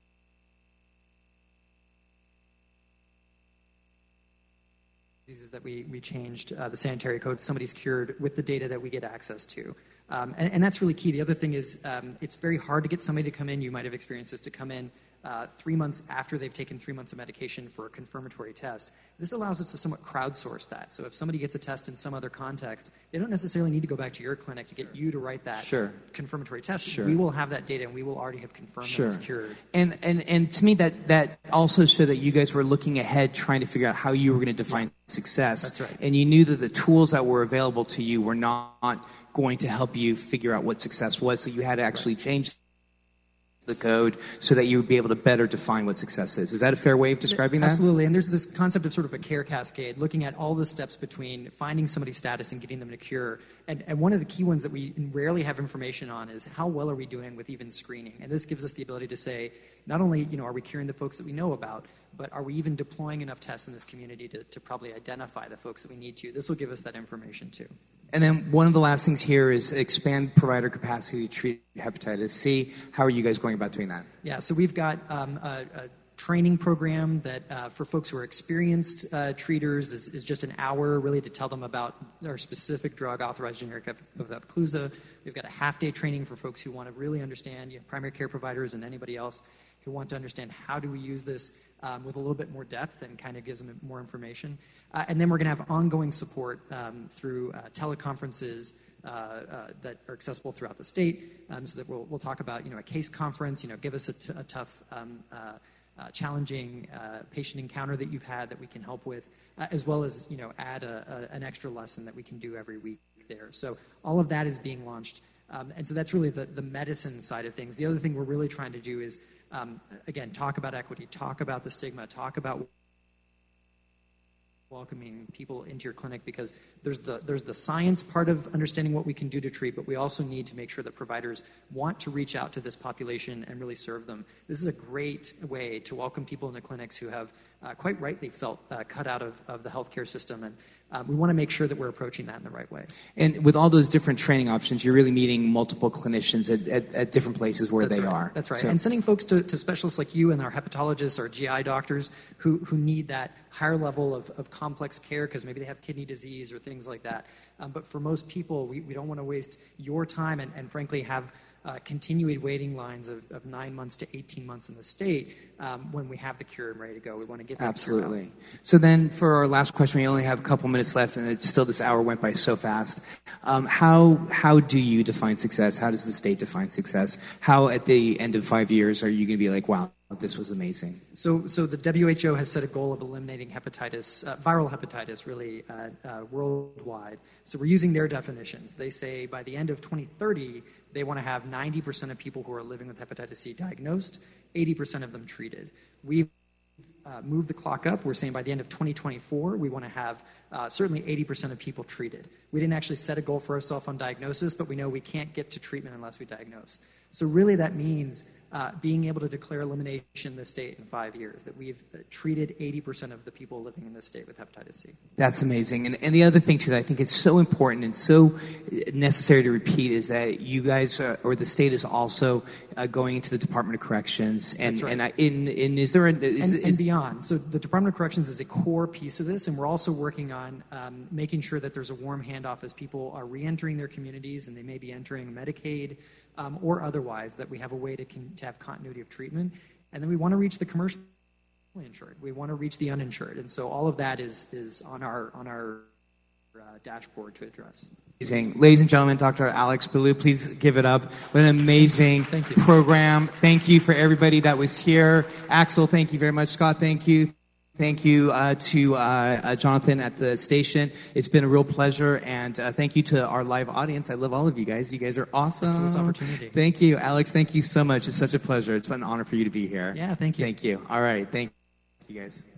That we, we changed uh, the sanitary code. Somebody's cured with the data that we get access to. Um, and, and that's really key. The other thing is um, it's very hard to get somebody to come in. You might have experienced this, to come in uh, three months after they've taken three months of medication for a confirmatory test. This allows us to somewhat crowdsource that. So if somebody gets a test in some other context, they don't necessarily need to go back to your clinic to get sure. you to write that sure. confirmatory test. Sure. We will have that data, and we will already have confirmed sure. that it's cured. And, and and to me, that that also showed that you guys were looking ahead, trying to figure out how you were going to define yeah. success. That's right. And you knew that the tools that were available to you were not going to help you figure out what success was, so you had to actually right. change the code so that you would be able to better define what success is. Is that a fair way of describing Absolutely. that? Absolutely. And there's this concept of sort of a care cascade, looking at all the steps between finding somebody's status and getting them to cure. And, and one of the key ones that we rarely have information on is how well are we doing with even screening? And this gives us the ability to say, not only, you know, are we curing the folks that we know about, but are we even deploying enough tests in this community to, to probably identify the folks that we need to? This will give us that information too. And then one of the last things here is expand provider capacity to treat hepatitis C. How are you guys going about doing that? Yeah, so we've got um, a, a training program that uh, for folks who are experienced uh, treaters is, is just an hour really to tell them about our specific drug authorized generic of Epclusa. We've got a half-day training for folks who want to really understand, you know, primary care providers and anybody else who want to understand how do we use this um, with a little bit more depth and kind of gives them more information. Uh, and then we're going to have ongoing support um, through uh, teleconferences Uh, uh, that are accessible throughout the state, um, so that we'll we'll talk about, you know, a case conference, you know, give us a, t- a tough, um, uh, uh, challenging uh, patient encounter that you've had that we can help with, uh, as well as, you know, add a, a, an extra lesson that we can do every week there. So all of that is being launched. Um, and so that's really the, the medicine side of things. The other thing we're really trying to do is, um, again, talk about equity, talk about the stigma, talk about welcoming people into your clinic, because there's the there's the science part of understanding what we can do to treat, but we also need to make sure that providers want to reach out to this population and really serve them. This is a great way to welcome people into clinics who have uh, quite rightly felt uh, cut out of, of the healthcare system, and uh, we want to make sure that we're approaching that in the right way. And with all those different training options, you're really meeting multiple clinicians at, at, at different places where that's they right. are. That's right. So. And sending folks to, to specialists like you and our hepatologists, our G I doctors, who who need that higher level of, of complex care because maybe they have kidney disease or things like that. Um, but for most people, we, we don't want to waste your time and, and frankly, have uh, continued waiting lines of, of nine months to eighteen months in the state um, when we have the cure and ready to go. We want to get that Absolutely. Cure out. So then for our last question, we only have a couple minutes left, and it's still this hour went by so fast. Um, how how do you define success? How does the state define success? How at the end of five years are you going to be like, wow, this was amazing? So so the W H O has set a goal of eliminating hepatitis, uh, viral hepatitis, really, uh, uh, worldwide. So we're using their definitions. They say by the end of twenty thirty, they want to have ninety percent of people who are living with hepatitis C diagnosed, eighty percent of them treated. We've uh, moved the clock up. We're saying by the end of twenty twenty-four, we want to have uh, certainly eighty percent of people treated. We didn't actually set a goal for ourselves on diagnosis, but we know we can't get to treatment unless we diagnose. So really that means Uh, being able to declare elimination in this state in five years, that we've uh, treated eighty percent of the people living in this state with hepatitis C. That's amazing. And, and the other thing, too, that I think is so important and so necessary to repeat is that you guys, uh, or the state, is also uh, going into the Department of Corrections. And, That's right. And, I, in, in, is there a, is, and, is, and beyond. So the Department of Corrections is a core piece of this, and we're also working on um, making sure that there's a warm handoff as people are reentering their communities, and they may be entering Medicaid, Um, or otherwise, that we have a way to, con- to have continuity of treatment. And then we want to reach the commercially insured. We want to reach the uninsured. And so all of that is is on our on our uh, dashboard to address. Amazing. Ladies and gentlemen, Doctor Alex Billioux, please give it up. What an amazing thank you. program. Thank you for everybody that was here. Axel, thank you very much. Scott, thank you. Thank you uh, to uh, uh, Jonathan at the station. It's been a real pleasure, and uh, thank you to our live audience. I love all of you guys. You guys are awesome. Thank you for this opportunity. Thank you, Alex. Thank you so much. It's such a pleasure. It's been an honor for you to be here. Yeah, thank you. Thank you. All right. Thank you guys.